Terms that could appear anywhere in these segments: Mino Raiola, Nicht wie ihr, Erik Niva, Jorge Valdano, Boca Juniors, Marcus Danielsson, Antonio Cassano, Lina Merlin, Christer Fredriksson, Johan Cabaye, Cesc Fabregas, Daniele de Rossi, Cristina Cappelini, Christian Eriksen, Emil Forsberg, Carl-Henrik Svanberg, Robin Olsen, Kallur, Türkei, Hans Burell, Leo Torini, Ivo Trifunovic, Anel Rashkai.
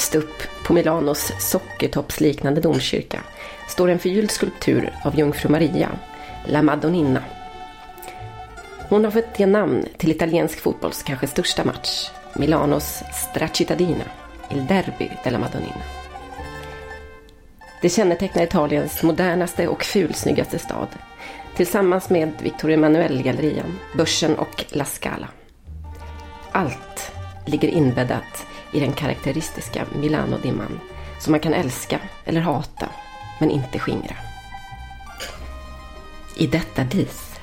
Högst upp på Milanos sockertoppsliknande domkyrka står en förgylld skulptur av Jungfru Maria, La Madonnina. Hon har fått det namn till italiensk fotbolls kanske största match, Milanos Stracittadina, Il Derby della Madonnina. Det kännetecknar Italiens modernaste och fulsnyggaste stad, tillsammans med Victor Emanuel-gallerian, Börsen och La Scala. Allt ligger inbäddat i den karaktäristiska Milano-dimman, som man kan älska eller hata, men inte skingra. I detta dis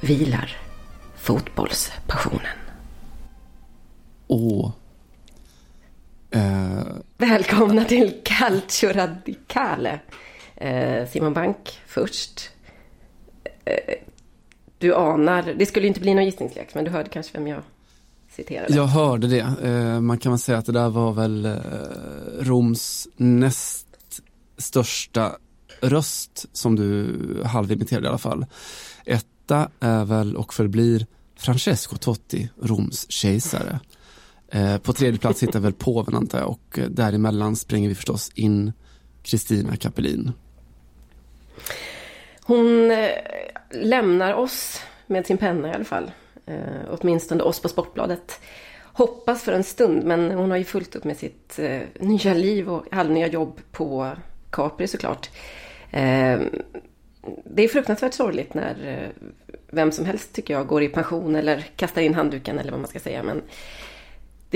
vilar fotbollspassionen. Välkomna till Calcio Radicale. Simon Bank först. Du anar, det skulle inte bli någon gissningslek, men du hörde kanske vem jag citerade. Jag hörde det. Man kan väl säga att det där var väl Roms näst största röst som du halvimiterade i alla fall. Etta är väl och förblir Francesco Totti, Roms kejsare. På tredje plats hittar väl påven, antar jag, och däremellan springer vi förstås in Kristina Capelin. Hon lämnar oss med sin penna i alla fall, åtminstone oss på Sportbladet. Hoppas för en stund, men hon har ju fullt upp med sitt nya liv och halvnya jobb på Capri såklart. Det är fruktansvärt sorgligt när vem som helst, tycker jag, går i pension eller kastar in handduken eller vad man ska säga, men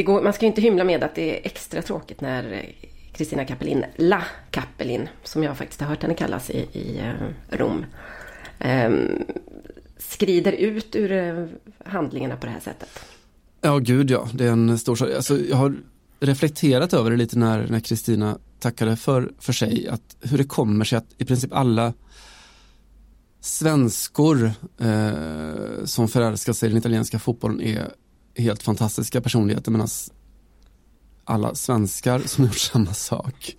man ska ju inte hymla med att det är extra tråkigt när Kristina Capelin, La Cappelin, som jag faktiskt har hört henne kallas i Rom, skrider ut ur handlingarna på det här sättet. Ja, gud ja. Det är en stor... Alltså, jag har reflekterat över det lite när Kristina tackade för sig, att hur det kommer sig att i princip alla svenskor som förälskar sig i den italienska fotbollen är helt fantastiska personligheter, medan alla svenskar som gjort samma sak,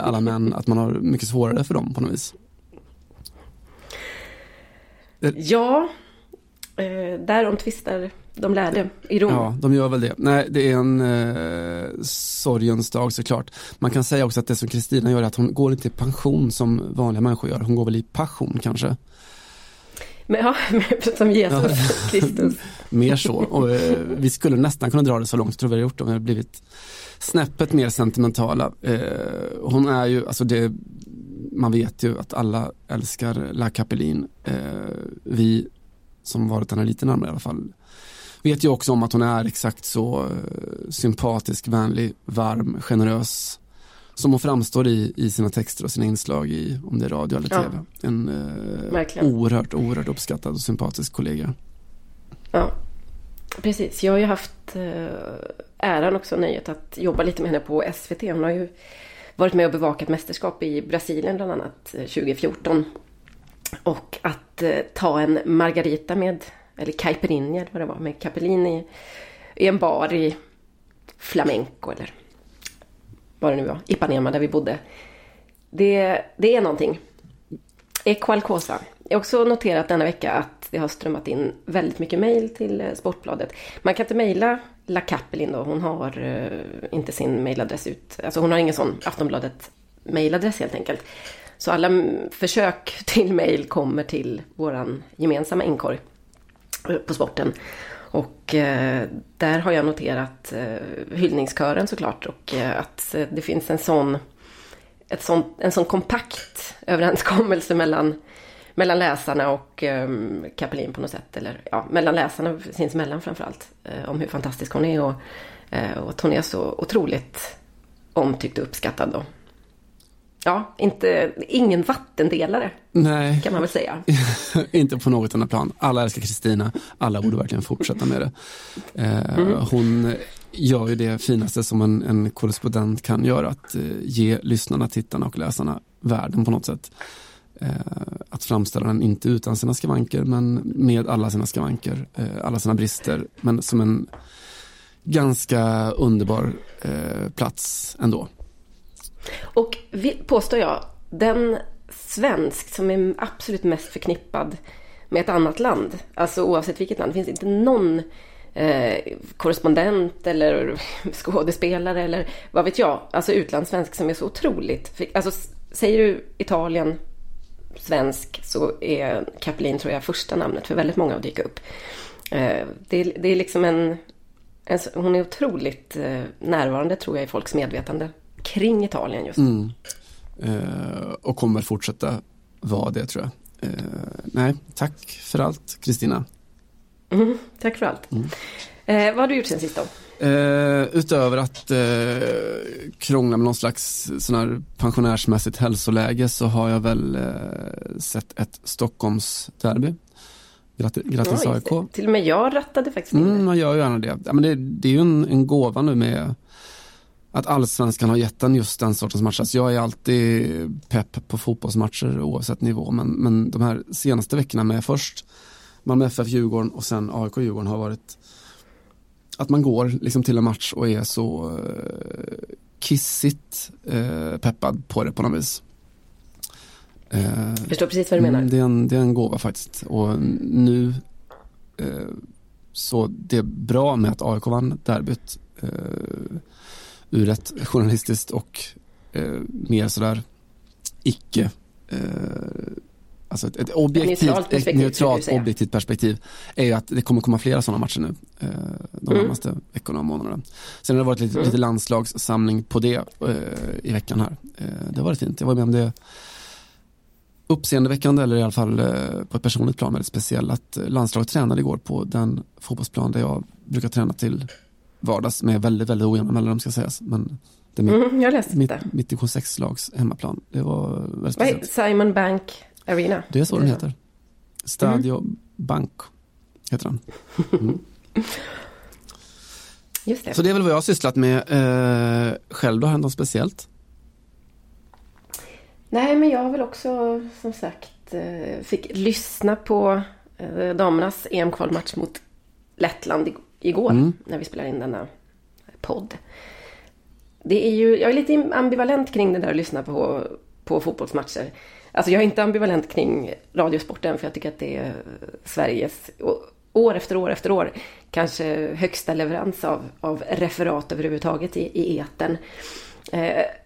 alla män, att man har mycket svårare för dem på något vis. Ja, därom tvistar de lärde i Rom. Ja, de gör väl det. Nej, det är en sorgens dag såklart. Man kan säga också att det som Kristina gör är att hon går inte i pension som vanliga människor gör. Hon går väl i passion kanske. Men ja, som Jesus Kristus. Mer så. Och vi skulle nästan kunna dra det så långt, tror vi har gjort det, om det har blivit snäppet mer sentimentala. Hon är ju, alltså det, man vet ju att alla älskar La Cappelin. Vi som varit henne lite närmare i alla fall vet ju också om att hon är exakt så sympatisk, vänlig, varm, generös som hon framstår i sina texter och sina inslag i, om det är radio eller tv. Ja. En oerhört uppskattad och sympatisk kollega. Ja, precis. Jag har ju haft äran också, nöjet att jobba lite med henne på SVT. Hon har ju varit med och bevakat mästerskap i Brasilien bland annat 2014. Och att ta en margarita med, eller caipirinha, vad det var, med Capellini i en bar i Flamengo eller... var det nu var, Ipanema, där vi bodde. Det är någonting. Equal cosa. Jag har också noterat denna vecka att det har strömmat in väldigt mycket mejl till Sportbladet. Man kan inte mejla La Cappelin då. Hon har inte sin mejladress ut. Alltså hon har ingen sån Aftonbladet mejladress helt enkelt. Så alla försök till mejl kommer till våran gemensamma inkorg på sporten. Och där har jag noterat hyllningskören såklart, och att det finns en sån kompakt överenskommelse mellan läsarna och Capelin på något sätt, eller ja, mellan läsarna sinsemellan framförallt, om hur fantastisk hon är och att hon är så otroligt omtyckt och uppskattad då. Ja, ingen vattendelare. Nej. Kan man väl säga. Inte på något annat plan. Alla älskar Kristina. Alla borde verkligen fortsätta med det. Hon gör ju det finaste som en korrespondent kan göra. Att ge lyssnarna, tittarna och läsarna världen på något sätt. Att framställa den inte utan sina skavanker, men med alla sina skavanker. Alla sina brister. Men som en ganska underbar plats ändå. Och påstår jag, den svensk som är absolut mest förknippad med ett annat land, alltså oavsett vilket land, finns inte någon korrespondent eller skådespelare eller vad vet jag, alltså utlandssvensk som är så otroligt, alltså säger du Italien svensk så är Capelin tror jag första namnet för väldigt många att dyka upp. Det är liksom en hon är otroligt närvarande tror jag i folks medvetande kring Italien just. Mm. Och kommer fortsätta vara det tror jag. Nej, tack för allt Kristina. Mm, tack för allt. Mm. Vad har du gjort sen sist då? Utöver att krångla med någon slags sån här pensionärsmässigt hälsoläge så har jag väl sett ett Stockholms derby. Grattis AIK. Till och med jag rattade faktiskt in det. Man gör ju gärna det. Ja, men det är ju en gåva nu med att allsvenskan har gett den just den sortens matcher. Alltså jag är alltid pepp på fotbollsmatcher oavsett nivå. Men de här senaste veckorna med först Malmö FF Djurgården och sen AIK Djurgården har varit att man går liksom till en match och är så kissigt peppad på det på något vis. Förstår precis vad du menar. Det är en gåva faktiskt. Och nu så det är bra med att AIK vann derbyt ur ett journalistiskt och mer sådär icke alltså ett neutralt objektivt perspektiv är ju att det kommer komma flera sådana matcher nu de närmaste veckorna och månaderna. Sen har det varit lite landslagssamling på det i veckan här. Det har varit fint. Jag var med om det uppseendeväckande eller i alla fall på ett personligt plan väldigt speciellt att landslaget tränade igår på den fotbollsplan där jag brukar träna till vardags med väldigt, väldigt ojämna mellanrum ska sägas. Men det är mitt i 26 lags hemmaplan. Det var väldigt speciellt. Simon Bank Arena. Det är så den heter. Stadionbank heter den. Mm. Just det. Så det är väl vad jag har sysslat med. Själv då, har hänt något speciellt? Nej, men jag har väl också som sagt fick lyssna på damernas EM-kvalmatch mot Lettland igår när vi spelade in denna podd. Det är ju, jag är lite ambivalent kring det där att lyssna på fotbollsmatcher. Alltså jag är inte ambivalent kring radiosporten för jag tycker att det är Sveriges år efter år kanske högsta leverans av referat överhuvudtaget i etern.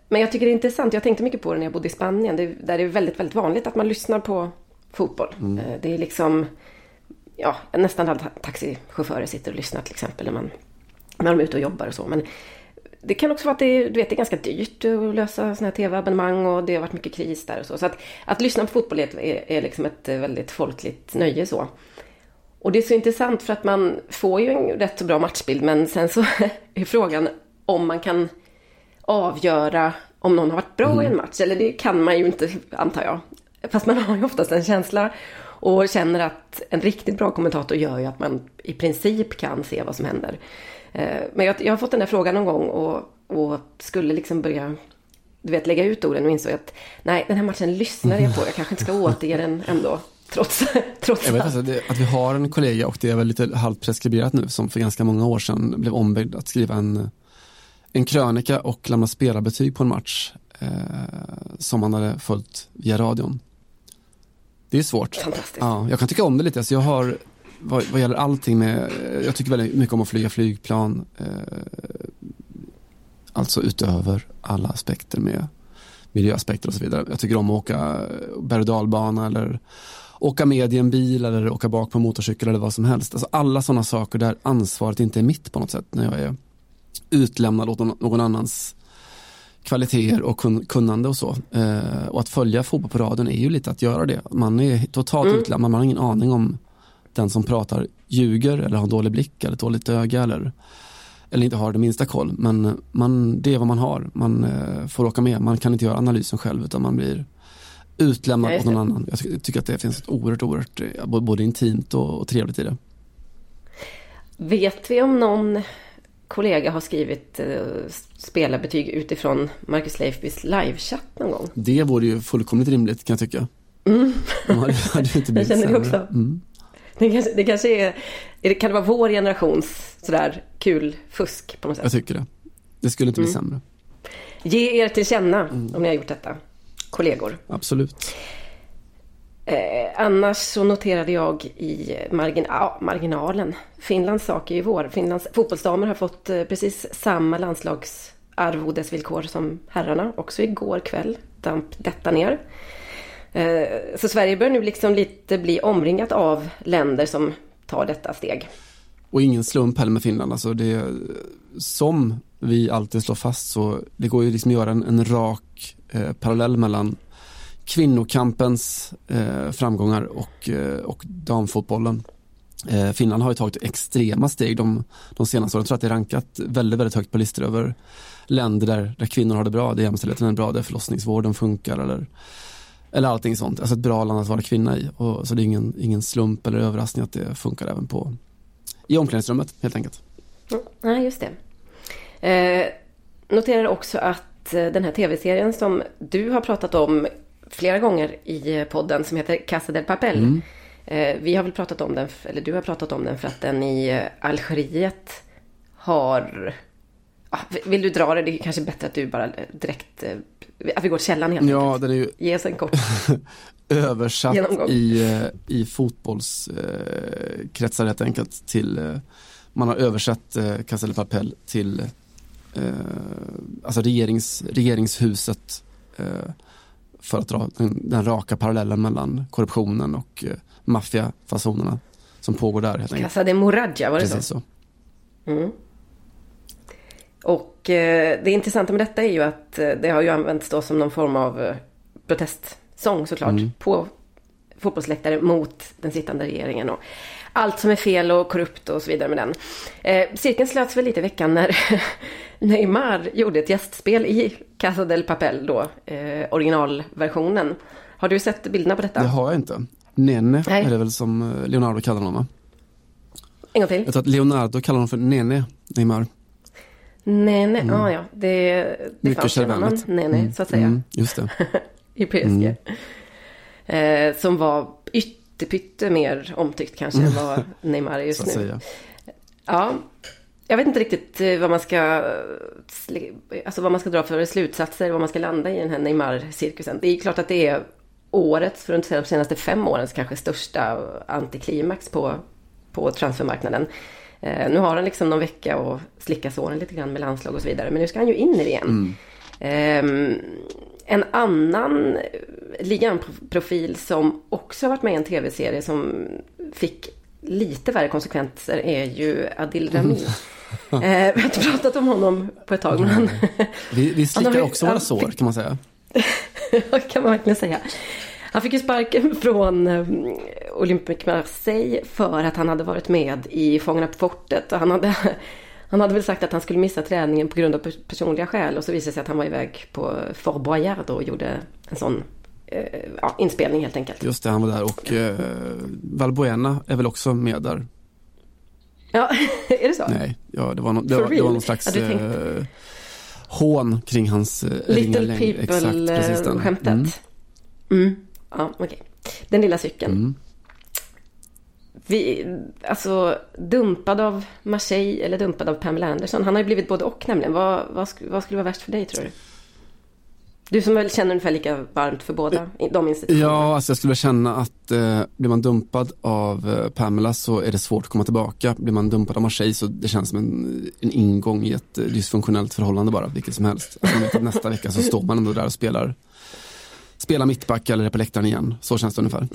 Men jag tycker det är intressant, jag tänkte mycket på det när jag bodde i Spanien, där det är väldigt, väldigt vanligt att man lyssnar på fotboll. Mm. Det är liksom, ja, nästan alla taxichaufförer sitter och lyssnar till exempel när de är ute och jobbar och så. Men det kan också vara att det är ganska dyrt att lösa såna här tv-abonnemang och det har varit mycket kris där och så. Så att lyssna på fotboll är liksom ett väldigt folkligt nöje så. Och det är så intressant för att man får ju en rätt så bra matchbild, men sen så är frågan om man kan avgöra om någon har varit bra i en match, eller det kan man ju inte antar jag, fast man har ju oftast en känsla och känner att en riktigt bra kommentator gör ju att man i princip kan se vad som händer. Men jag har fått den där frågan någon gång och skulle liksom börja lägga ut orden och insåg att nej, den här matchen lyssnar jag på, jag kanske inte ska återge den ändå trots jag vet att vi har en kollega, och det är väl lite halvt preskriberat nu, som för ganska många år sedan blev ombedd att skriva en krönika och lämna spelarbetyg på en match som han hade följt via radion. Det är svårt. Fantastiskt. Ja, jag kan tycka om det lite. Alltså jag har, vad gäller allting med, jag tycker väldigt mycket om att flyga flygplan. Alltså utöver alla aspekter med miljöaspekter och så vidare. Jag tycker om att åka berg-och-dalbana eller åka med i en bil eller åka bak på en motorcykel eller vad som helst. Alltså alla sådana saker där ansvaret inte är mitt på något sätt när jag är utlämnad åt någon annans kvaliteter och kunnande och så. Och att följa fotboll på radion är ju lite att göra det. Man är totalt utlämnad, man har ingen aning om den som pratar ljuger eller har en dålig blick eller dåligt öga eller inte har det minsta koll. Men det är vad man har. Man får åka med. Man kan inte göra analysen själv utan man blir utlämnad åt någon annan. Jag tycker att det finns ett oerhört både intimt och trevligt i det. Vet vi om någon kollega har skrivit spelarbetyg utifrån Marcus Leifbys livechatt någon gång? Det vore ju fullkomligt rimligt kan jag tycka. Det känner du också. Mm. Det kanske är kan det vara vår generations sådär kul fusk på något sätt? Jag tycker det. Det skulle inte bli sämre. Ge er till känna om ni har gjort detta, kollegor. Absolut. Annars så noterade jag i marginalen Finlands saker i vår. Finlands fotbollsdamer har fått precis samma landslagsarvodesvillkor som herrarna. Också igår kväll damp detta ner. Så Sverige bör nu liksom lite bli omringat av länder som tar detta steg. Och ingen slump heller med Finland. Alltså det, som vi alltid slår fast, så det går ju liksom att göra en rak parallell mellan kvinnokampens framgångar och damfotbollen. Finland har ju tagit extrema steg de senaste åren. Jag tror att det är rankat väldigt, väldigt högt på listor över länder där kvinnor har det bra, där jämställdheten är bra, där förlossningsvården funkar eller allting sånt. Alltså ett bra land att vara kvinna i. Och så det är ingen slump eller överraskning att det funkar även i omklädningsrummet, helt enkelt. Ja, just det. Noterar också att den här tv-serien som du har pratat om flera gånger i podden, som heter Casa del Papel. Vi har väl pratat om den, eller du har pratat om den, för att den i Algeriet har... Vill du dra det? Det är kanske bättre att du bara direkt... Att vi går till källan helt enkelt. Ja, den är ju... Ge oss en kort översatt i fotbollskretsar helt enkelt. Till, man har översatt Casa del Papel till alltså regeringshuset, för att dra den raka parallellen mellan korruptionen och maffiafasonerna som pågår där helt enkelt. Casa de Moradja, var det precis så? Mm. Och det intressanta med detta är ju att det har ju använts då som någon form av protestsång, såklart, på fotbollsläktare mot den sittande regeringen och allt som är fel och korrupt och så vidare med den. Cirkeln slöts väl lite i veckan när Neymar gjorde ett gästspel i Casa del Papel då, originalversionen. Har du sett bilderna på detta? Det har jag inte. Nene är det väl som Leonardo kallar honom, va? En gång till. Jag tror att Leonardo kallar honom för Nene, Neymar. Nene, ja. Det fanns en annan Nene, så att säga. Just det. I PSG. Som var ytterpytte mer omtyckt kanske än vad Neymar är just nu. Säga. Ja, jag vet inte riktigt vad man ska dra för slutsatser, vad man ska landa i den här Neymar-cirkusen. Det är klart att det är årets, för de senaste 5 årens kanske största antiklimax på transfermarknaden. Nu har han liksom någon vecka och slicka såren lite grann med landslag och så vidare, men nu ska han ju in i det igen. En annan liganprofil som också har varit med i en tv-serie som fick lite värre konsekvenser är ju Adil Rami. Vi har inte pratat om honom på ett tag, men vi slickar också våra sår, kan man säga. Kan man verkligen säga. Han fick ju sparken från Olympique Marseille för att han hade varit med i Fångarna på fortet, och han hade väl sagt att han skulle missa träningen på grund av personliga skäl, och så visade sig att han var iväg på Fort Boyard och gjorde en sån inspelning helt enkelt. Just det, han var där, och Valbuena är väl också med där. Ja, är det så? Nej, ja, det var någon slags hån kring hans ringa längd. Little people-skämtet. Ja, okej. Den lilla cykeln. Vi, alltså, dumpad av Marseille eller dumpad av Pamela Anderson. Han har ju blivit både och nämligen. Vad skulle vara värst för dig, tror du? Du som väl känner ungefär lika varmt för båda de institutionerna. Ja, alltså jag skulle känna att blir man dumpad av Pamela så är det svårt att komma tillbaka. Blir man dumpad av Marseille så det känns som en ingång i ett dysfunktionellt förhållande bara, vilket som helst. Alltså, man vet att nästa vecka så står man ändå där och spelar mittback eller på läktaren igen. Så känns det ungefär.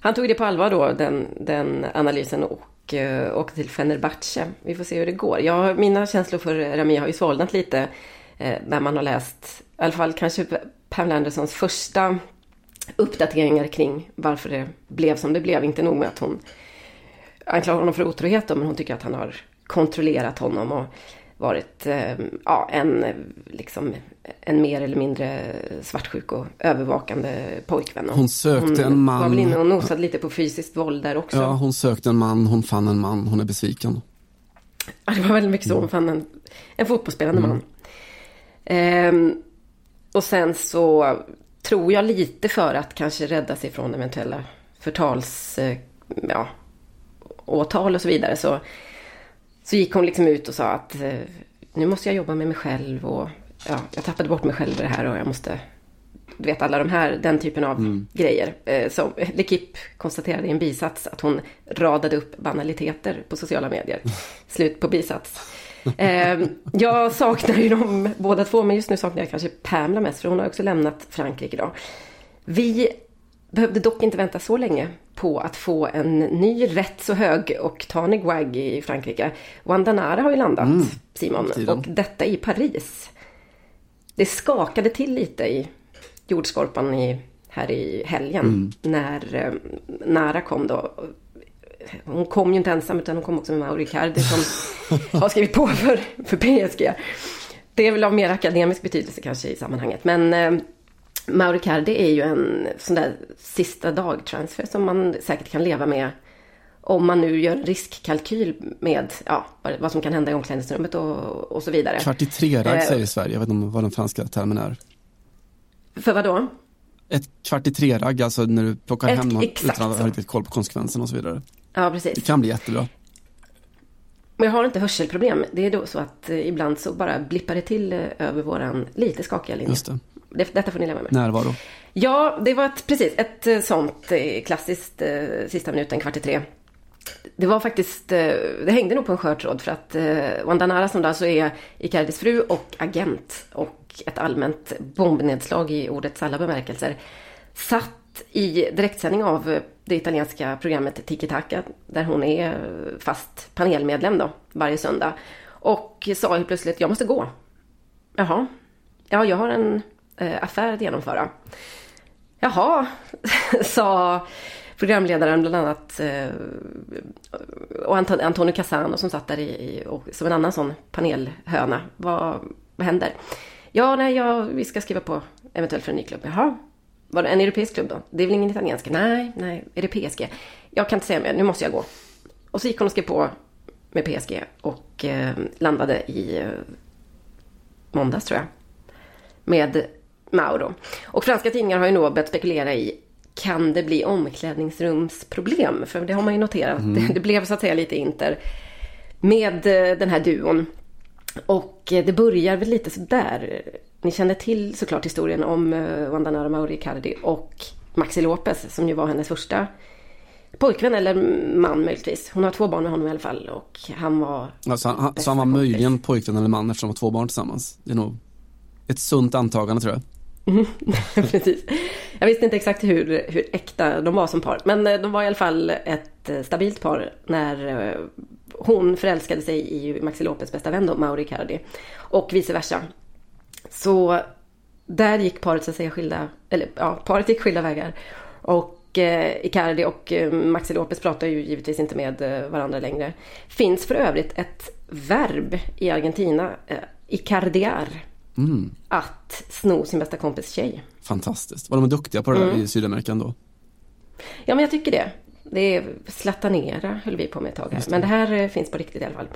Han tog det på allvar då, den analysen, och åkte till Fenerbahce. Vi får se hur det går. Mina känslor för Rami har ju svalnat lite när man har läst, i alla fall kanske Pamela Andersons första uppdateringar kring varför det blev som det blev. Inte nog med att hon anklagar honom för otrohet, men hon tycker att han har kontrollerat honom och varit en mer eller mindre svartsjuk och övervakande pojkvän. Hon sökte en man. Hon var väl inne och nosade lite på fysiskt våld där också. Ja, hon sökte en man, hon fann en man, hon är besviken. Ja, det var väldigt mycket så. Hon fann en fotbollsspelande man. Och sen så tror jag lite för att kanske rädda sig från eventuella åtal och så vidare, så gick hon liksom ut och sa att nu måste jag jobba med mig själv, och jag tappade bort mig själv i det här och jag måste du vet, alla de här, den typen av grejer. Som L'Equipe konstaterade i en bisats att hon radade upp banaliteter på sociala medier. Slut på bisats. Jag saknar ju dem båda två, men just nu saknar jag kanske Pamela mest, för hon har också lämnat Frankrike idag. Vi behövde dock inte vänta så länge på att få en ny, rätt så hög och tanig wagg i Frankrike. Wanda Nara har ju landat, Simon, och detta i Paris. Det skakade till lite i jordskorpan här i helgen när Nara kom då. Hon kom ju inte ensam, utan hon kom också med Mauro Icardi som har skrivit på för PSG. Det är väl av mer akademisk betydelse kanske i sammanhanget. Men Mauro Icardi är ju en sån där sista dagtransfer som man säkert kan leva med om man nu gör en riskkalkyl med vad som kan hända i omklädningsrummet och så vidare. Kvartitrerad säger Sverige. Jag vet inte vad den franska termen är. För vad då? Ett kvartitrerag, alltså när du plockar hem något utan att ha riktigt koll på konsekvenserna och så vidare. Ja, precis. Det kan bli jättebra. Men jag har inte hörselproblem. Det är då så att ibland så bara blippar det till över våran lite skakiga linje. Just det. Detta får ni lämna med. När var då? Ja, det var ett sånt klassiskt sista minuten, kvart i tre. Det var faktiskt, det hängde nog på en skörtråd, för att Wanda Nara som då så är Icardis fru och agent och ett allmänt bombnedslag i ordets alla bemärkelser, satt i direktsändning av det italienska programmet Tiki Taka, där hon är fast panelmedlem då, varje söndag, och sa helt plötsligt, jag måste gå. Jaha, ja, jag har en affär att genomföra. Jaha, sa programledaren bland annat, och Antonio Cassano som satt där som en annan sån panelhöna. Vad händer? Ja, nej, vi ska skriva på eventuellt för en ny klubb. Jaha, var det en europeisk klubb då? Det är väl ingen italiensk? Nej, är det PSG? Jag kan inte säga mer, nu måste jag gå. Och så gick hon och skrev på med PSG och landade i måndags, tror jag, med Mauro. Och franska tidningar har ju nog börjat spekulera i, kan det bli omklädningsrumsproblem? För det har man ju noterat. Det blev så att säga lite inter med den här duon. Och det börjar väl lite så där. Ni känner till såklart historien om Wanda Nara, Mauro Icardi och Maxi López, som ju var hennes första pojkvän eller man möjligtvis. Hon har 2 barn med honom i alla fall. Och han var... Alltså, så han var möjligen pojkvän eller man eftersom de har 2 barn tillsammans. Det är nog ett sunt antagande, tror jag. Precis. Jag visste inte exakt hur äkta de var som par, men de var i alla fall ett stabilt par när hon förälskade sig i Maxi López bästa vän då, Mauro Icardi, och vice versa. Så där gick paret så att säga paret gick skilda vägar, och Icardi och Maxi López pratar ju givetvis inte med varandra längre. Finns för övrigt ett verb i Argentina, icardiar. Att sno sin bästa kompis tjej. Fantastiskt. Var de duktiga på det där i Sydamerika då? Ja, men jag tycker det. Det är slattanera höll vi på med ett tag här. Men det här finns på riktigt i alla fall.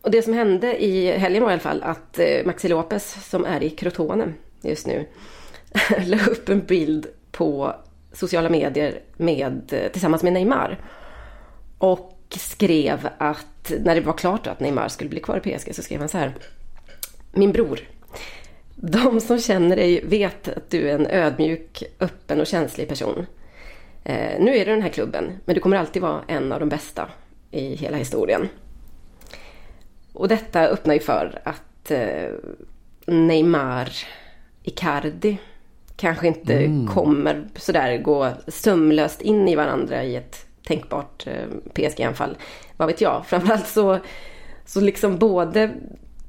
Och det som hände i helgen var i alla fall att Maxi López, som är i Crotone just nu, la upp en bild på sociala medier tillsammans med Neymar. Och skrev att när det var klart att Neymar skulle bli kvar i PSG, så skrev han så här: min bror, de som känner dig vet att du är en ödmjuk, öppen och känslig person. Nu är du den här klubben, men du kommer alltid vara en av de bästa i hela historien. Och detta öppnar ju för att Neymar Icardi kanske inte kommer sådär gå sömlöst in i varandra i ett tänkbart PSG-anfall. Vad vet jag? Framförallt så liksom både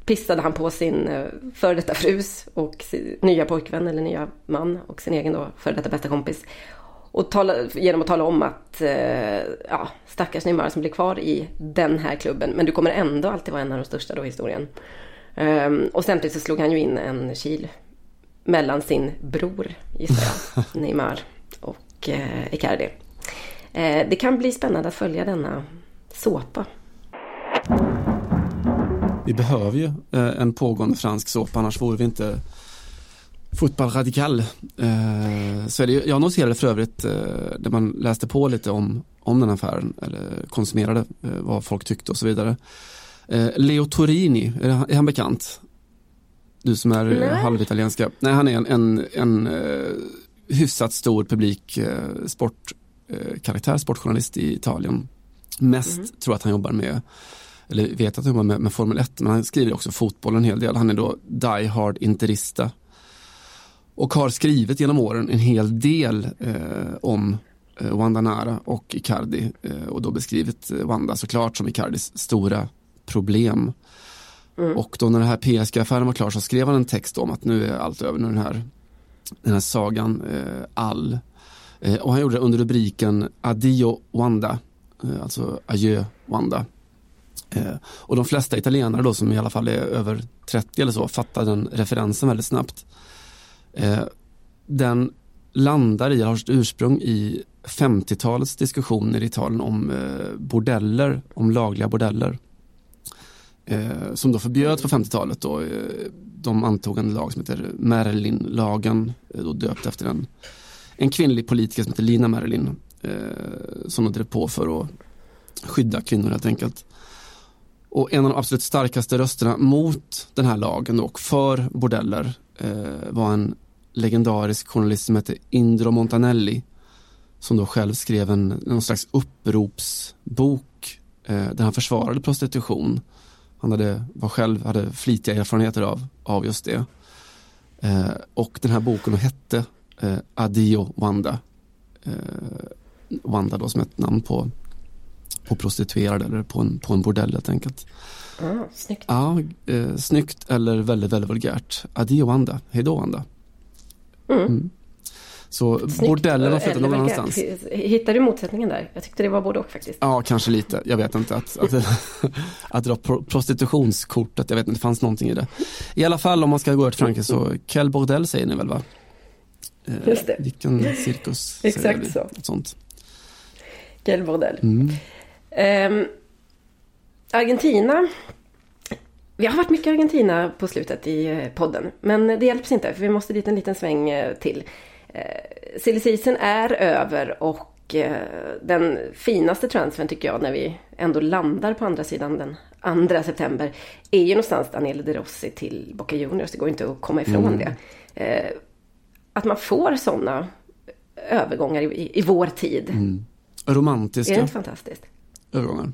pissade han på sin före detta frus och sin nya pojkvän eller nya man och sin egen då före detta bästa kompis, och genom att tala om att stackars Neymar som blir kvar i den här klubben, men du kommer ändå alltid vara en av de största då i historien. Och samtidigt så slog han ju in en kil mellan sin bror, gissar jag, Neymar och Icardi. Det kan bli spännande att följa denna såpa. Vi behöver ju en pågående fransk såpa, annars vore vi inte Fotboll Radikale. Så är det, jag noterade för övrigt när man läste på lite om den affären, eller konsumerade vad folk tyckte och så vidare. Leo Torini, är han bekant? Du som är halvitalienska. Nej, han är en hyfsat stor publik sportkaraktär, sportjournalist i Italien. Mest tror att han jobbar med, eller vet att han jobbar med Formel 1, men han skriver också fotboll en hel del. Han är då die hard interista och har skrivit genom åren en hel del om Wanda Nara och Icardi, och då beskrivit Wanda såklart som Icardis stora problem. Och då när den här PSG-affären var klar så skrev han en text om att nu är allt över, nu den här sagan all. Och han gjorde det under rubriken Addio Wanda, alltså adjö Wanda. Och de flesta italienare då, som i alla fall är över 30 eller så, fattar den referensen väldigt snabbt. Den landar i, har sitt ursprung i 50-talets diskussioner i Italien om bordeller, om lagliga bordeller. Som då förbjöds på 50-talet då, de antog en lag som heter Merlin-lagen, då döpt efter en kvinnlig politiker som heter Lina Merlin, som de drev på för att skydda kvinnor helt enkelt. Och en av de absolut starkaste rösterna mot den här lagen och för bordeller var en legendarisk journalist som heter Indro Montanelli, som då själv skrev någon slags uppropsbok där han försvarade prostitution. Han hade flitiga erfarenheter av just det. Och den här boken hette Addio Wanda. Wanda då som ett namn på prostituerade eller på en bordell helt enkelt. Snyggt. Ja, snyggt eller väldigt, väldigt vulgärt. Addio Wanda, hejdå Wanda. Så bordellerna flyttar någon annanstans. Hittar du motsättningen där? Jag tyckte det var både och faktiskt. Ja, kanske lite. Jag vet inte att dra prostitutionskortet. Jag vet inte, det fanns någonting i det. I alla fall, om man ska gå till Frankrike så Quel bordel säger ni väl, va? Just det. Vilken cirkus. Exakt så. Något sånt. Quel bordel. Argentina. Vi har varit mycket i Argentina på slutet i podden. Men det hjälps inte, för vi måste dit en liten sväng till. Silly-season är över och den finaste transfern tycker jag, när vi ändå landar på andra sidan den 2 september, är ju någonstans Daniele de Rossi till Boca Juniors. Det går inte att komma ifrån det. Att man får sådana övergångar i vår tid. Romantiska. Är det fantastiskt? Övergångar.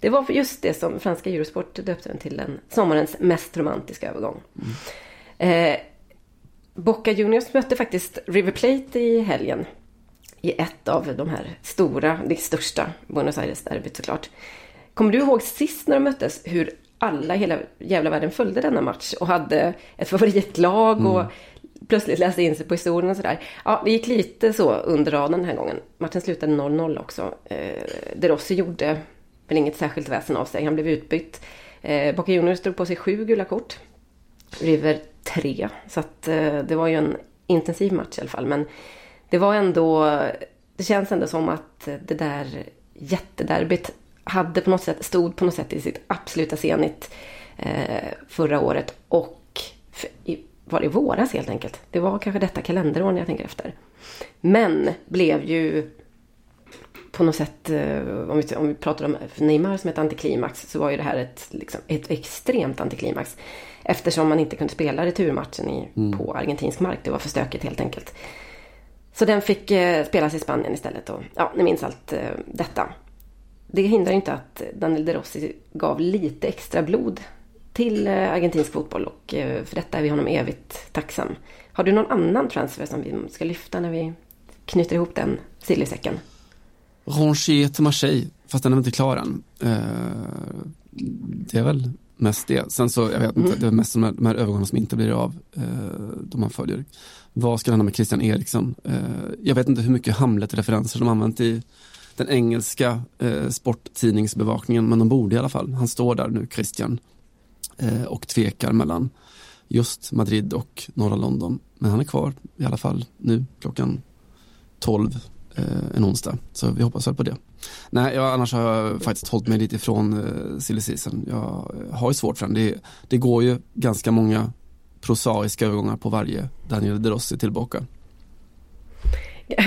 Det var just det som franska Eurosport döpte den till, den sommarens mest romantiska övergång. Boca Juniors mötte faktiskt River Plate i helgen i ett av de här det största Buenos Aires-derbyt såklart. Kommer du ihåg sist när de möttes hur alla i hela jävla världen följde denna match och hade ett favoritlag och plötsligt läste in sig på historien och sådär? Ja, det gick lite så under raden den här gången. Matchen slutade 0-0 också. De Rossi gjorde väl inget särskilt väsen av sig. Han blev utbytt. Boca Juniors drog på sig 7 gula kort. River 3. Så att, det var ju en intensiv match i alla fall. Men det var ändå, det känns ändå som att det där jättederbyt hade på något sätt, stod på något sätt i sitt absoluta senigt förra året. Och var det våras helt enkelt. Det var kanske detta kalenderår när jag tänker efter. Men blev ju på något sätt, om vi pratar om Neymar som ett antiklimax, så var ju det här ett extremt antiklimax. Eftersom man inte kunde spela returmatchen på argentinsk mark. Det var för stökigt helt enkelt. Så den fick spelas i Spanien istället. Och, ja, ni minns allt detta. Det hindrar inte att Daniele de Rossi gav lite extra blod till argentinsk fotboll. Och för detta är vi honom evigt tacksam. Har du någon annan transfer som vi ska lyfta när vi knyter ihop den sillisäcken? Rongier till Marseille. Fast den är inte klar än. Det är väl mest det. Sen så, jag vet inte, det är mest de här övergångarna som inte blir av då man följer. Vad ska det hända med Christian Eriksen? Jag vet inte hur mycket Hamlet-referenser de använt i den engelska sporttidningsbevakningen, men de borde i alla fall. Han står där nu, Christian, och tvekar mellan just Madrid och norra London. Men han är kvar i alla fall nu klockan 12 en onsdag. Så vi hoppas väl på det. Nej, annars har jag faktiskt hållit mig lite ifrån silly season. Jag har ju svårt för den. Det går ju ganska många prosaiska övergångar på varje Daniele de Rossi tillbaka.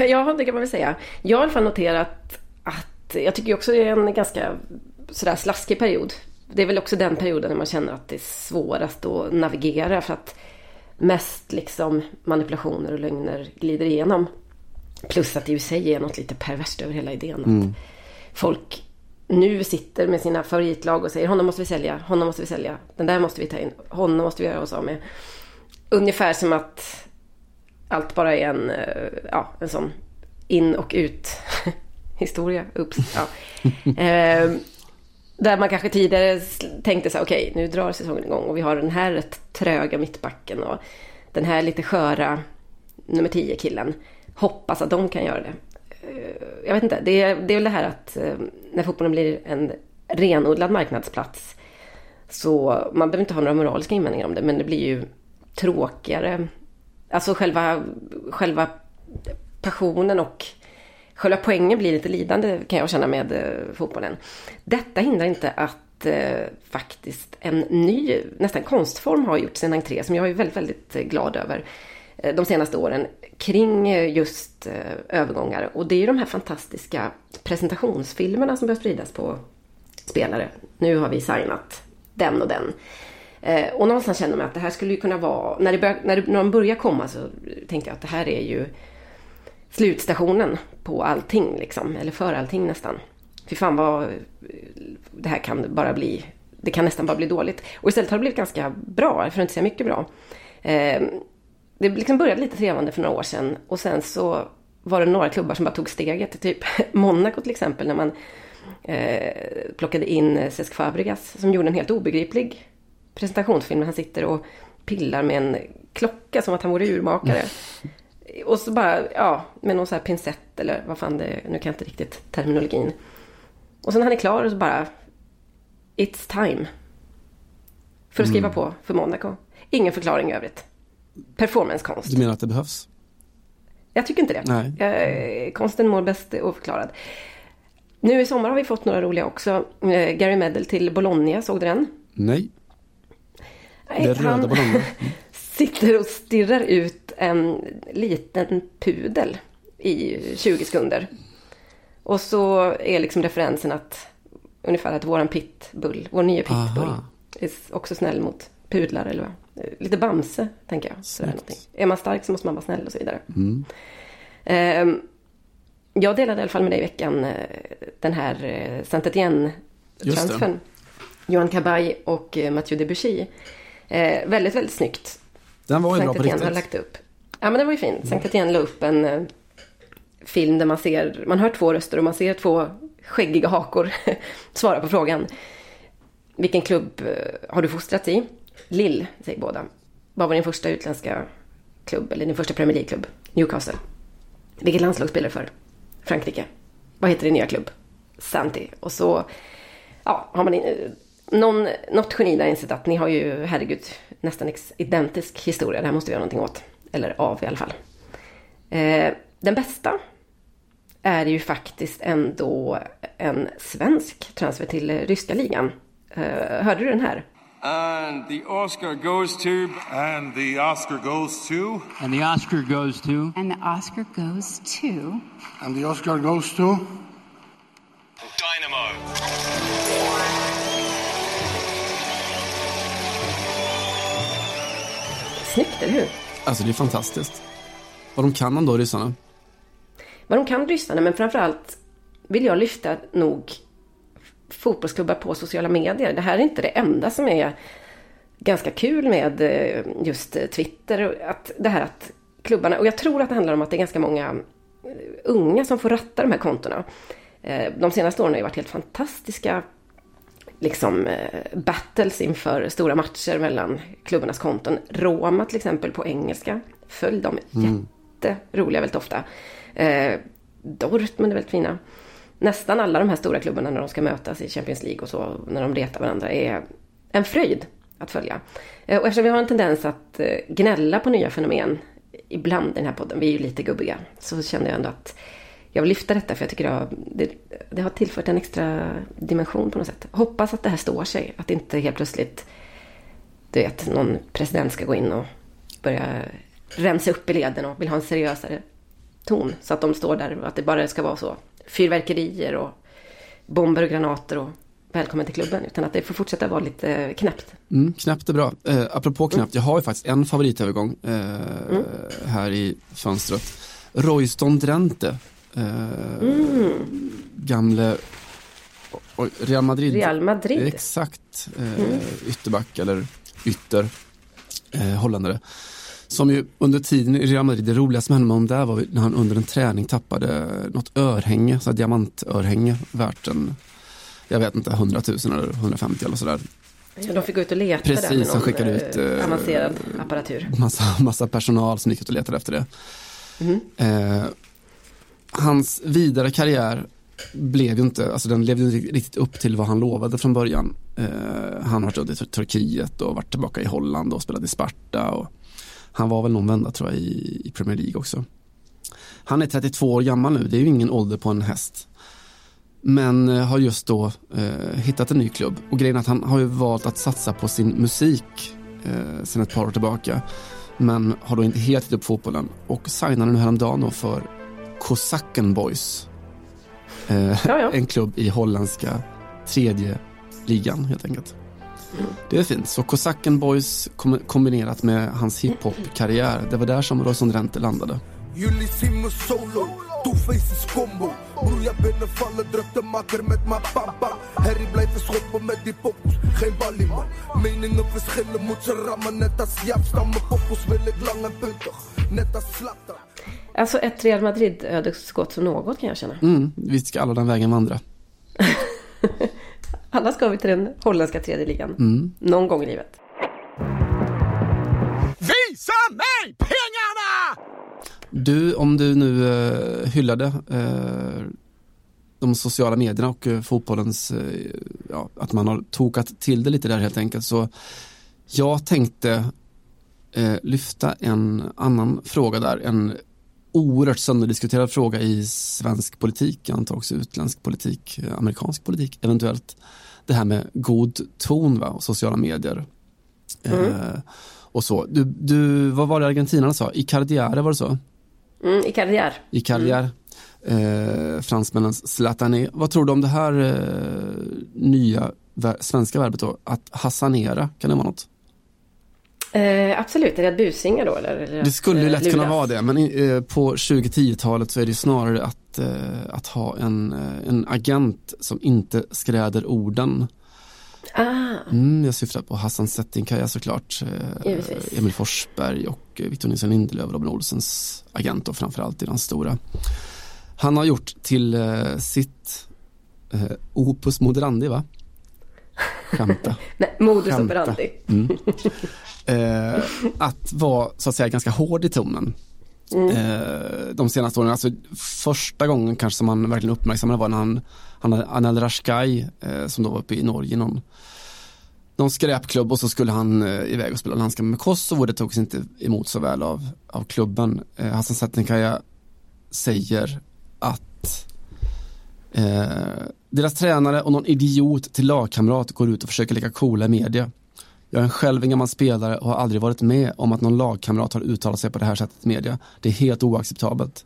Ja, det kan man väl säga. Jag har i alla fall noterat att jag tycker också det är en ganska sådär slaskig period det är väl också den perioden när man känner att det är svårast att navigera, för att mest liksom manipulationer och lögner glider igenom. Plus att det ju säger något lite perverst över hela idén. Att folk nu sitter med sina favoritlag och säger honom måste vi sälja, den där måste vi ta in, honom måste vi göra oss av med. Ungefär som att allt bara är en sån in- och ut-historia. Där man kanske tidigare tänkte så här, okej, nu drar säsongen igång och vi har den här rätt tröga mittbacken och den här lite sköra nummer 10-killen. Hoppas att de kan göra det. Jag vet inte, det är väl det här att när fotbollen blir en renodlad marknadsplats så man behöver inte ha några moraliska invändningar om det, men det blir ju tråkigare. Alltså själva passionen och själva poängen blir lite lidande, kan jag känna, med fotbollen. Detta hindrar inte att faktiskt en ny, nästan konstform har gjort sin entré, som jag är väldigt, väldigt glad över de senaste åren, kring just övergångar. Och det är ju de här fantastiska presentationsfilmerna som börjar spridas på spelare. Nu har vi signat den och den. Och någonstans känner man att det här skulle ju kunna vara... När de börjar komma så tänkte jag att det här är ju slutstationen på allting liksom, eller för allting nästan. Fy fan vad det här kan bara bli... Det kan nästan bara bli dåligt. Och istället har det blivit ganska bra, för att inte säga mycket bra. Det liksom började lite trevande för några år sedan, och sen så var det några klubbar som bara tog steget, typ Monaco till exempel, när man plockade in Cesc Fabregas som gjorde en helt obegriplig presentationsfilm. Han sitter och pillar med en klocka som att han vore urmakare. Och så bara, med någon så här pincett eller vad fan det är, nu kan jag inte riktigt terminologin. Och sen när han är klar och så bara, it's time. För att skriva på för Monaco. Ingen förklaring i övrigt. Performancekonst. Du menar att det behövs? Jag tycker inte det. Nej. Konsten mår bäst oförklarad. Nu i sommar har vi fått några roliga också. Gary Medel till Bologna, såg du den? Nej, det är röda Bologna. Sitter och stirrar ut en liten pudel i 20 sekunder. Och så är liksom referensen att ungefär att vår nya pitbull är också snäll mot pudlar eller vad. Lite bamse, tänker jag. Så är man stark så måste man vara snäll och så vidare. Jag delade i alla fall med dig i veckan den här Saint-Étienne-transfern. Johan Cabay och Mathieu Debuchy. Väldigt, väldigt snyggt. Den var ju bra på riktigt. Har lagt upp. Ja, men den var ju fin. Saint-Étienne la upp en film där man hör två röster och man ser två skäggiga hakor svara på frågan. Vilken klubb har du fostrat i? Lille, säger båda. Vad var din första utländska klubb, eller din första Premier League-klubb? Newcastle. Vilket landslag spelar för? Frankrike. Vad heter din nya klubb? Santi. Och så har man något geni där insett att ni har ju, herregud, nästan identisk historia. Det här måste vi göra någonting åt. Eller av i alla fall. Den bästa är ju faktiskt ändå en svensk transfer till ryska ligan. Hörde du den här? And the Oscar goes to Dynamo. Snyggt, eller hur? Alltså det är fantastiskt. Vad de kan ryssarna, men framförallt vill jag lyfta nog fotbollsklubbar på sociala medier. Det här är inte det enda som är ganska kul med just Twitter, att det här att klubbarna, och jag tror att det handlar om att det är ganska många unga som får ratta de här kontorna. De senaste åren har ju varit helt fantastiska liksom battles inför stora matcher mellan klubbarnas konton. Roma till exempel på engelska, följ dem, jätteroliga väldigt ofta. Dortmund är väldigt fina. Nästan alla de här stora klubbarna när de ska mötas i Champions League och så, när de retar varandra, är en fröjd att följa. Och eftersom vi har en tendens att gnälla på nya fenomen ibland i den här podden, vi är ju lite gubbiga, så kände jag ändå att jag vill lyfta detta, för jag tycker det har tillfört en extra dimension på något sätt. Hoppas att det här står sig, att inte helt plötsligt, du vet, någon president ska gå in och börja rensa upp i leden och vill ha en seriösare ton, så att de står där och att det bara ska vara så. Fyrverkerier och bomber och granater och välkommen till klubben, utan att det får fortsätta vara lite knäppt. Knäppt är bra. Apropå knäppt, jag har ju faktiskt en favoritövergång här i fönstret. Royston Drenthe. Gamle Real Madrid. Exakt. Ytterback eller ytter. Holländare. Som ju under tiden i Real Madrid, det roligaste som hände med honom där var när han under en träning tappade något örhänge, så här diamantörhänge värt en, jag vet inte, 100 000 eller 150 eller sådär. Ja, de fick gå ut och leta. Precis, där med någon skickade ut, avancerad apparatur. Massa personal som gick ut och letade efter det. Hans vidare karriär blev ju inte, alltså den levde inte riktigt upp till vad han lovade från början. Han har varit i Turkiet och varit tillbaka i Holland och spelat i Sparta, och han var väl någon vända, tror jag, i Premier League också. Han är 32 år gammal nu, det är ju ingen ålder på en häst. Men har just då hittat en ny klubb. Och grejen är att han har ju valt att satsa på sin musik sedan ett par år tillbaka. Men har då inte helt gett upp fotbollen. Och signade nu häromdagen då för Kossaken Boys. En klubb i holländska tredje ligan helt enkelt. Det är fint. Så Kossaken Boys kombinerat med hans hiphop-karriär. Det var där som Royston Drenthe landade. Alltså ett Real Madrid-ödesskott som något, kan jag känna. Vi ska alla den vägen vandra. Alla ska vi till den holländska tredje ligan. Någon gång i livet. Visa mig pengarna! Du, om du nu hyllade de sociala medierna och fotbollens, att man har tokat till det lite där helt enkelt, så jag tänkte lyfta en annan fråga där, en oerhört sönderdiskuterad fråga i svensk politik, antar också utländsk politik, amerikansk politik eventuellt, det här med god ton, va, och sociala medier. Och så, du vad var det argentinarna sa? Icardiare, var det så? Icardiare. Fransmännens Zlatané. Vad tror du om det här nya svenska verbet då? Att hassanera, kan det vara något? Absolut, är det att businga då? Eller det skulle ju lätt luras kunna vara det, men på 2010-talet så är det snarare att ha en agent som inte skräder orden. Jag syftar på Hassan Settinkaja såklart, Emil Forsberg och Victor Nilsson Lindelöf och Robin Olsens agent och framförallt i den stora. Han har gjort till sitt opus moderandi, va? Skämta. Nej, modus operandi. Att vara, så att säga, ganska hård i tonen. De senaste åren, alltså första gången kanske som man verkligen uppmärksammade var när han hade Anel Rashkai, som då var uppe i Norge, någon skräpklubb, och så skulle han iväg och spela landskap med Kosovo. Det togs inte emot så väl av klubben. Hassan Settinkaja säger att deras tränare och någon idiot till lagkamrat går ut och försöker leka coola i media. Jag är själv en gammal spelare och har aldrig varit med om att någon lagkamrat har uttalat sig på det här sättet i media. Det är helt oacceptabelt.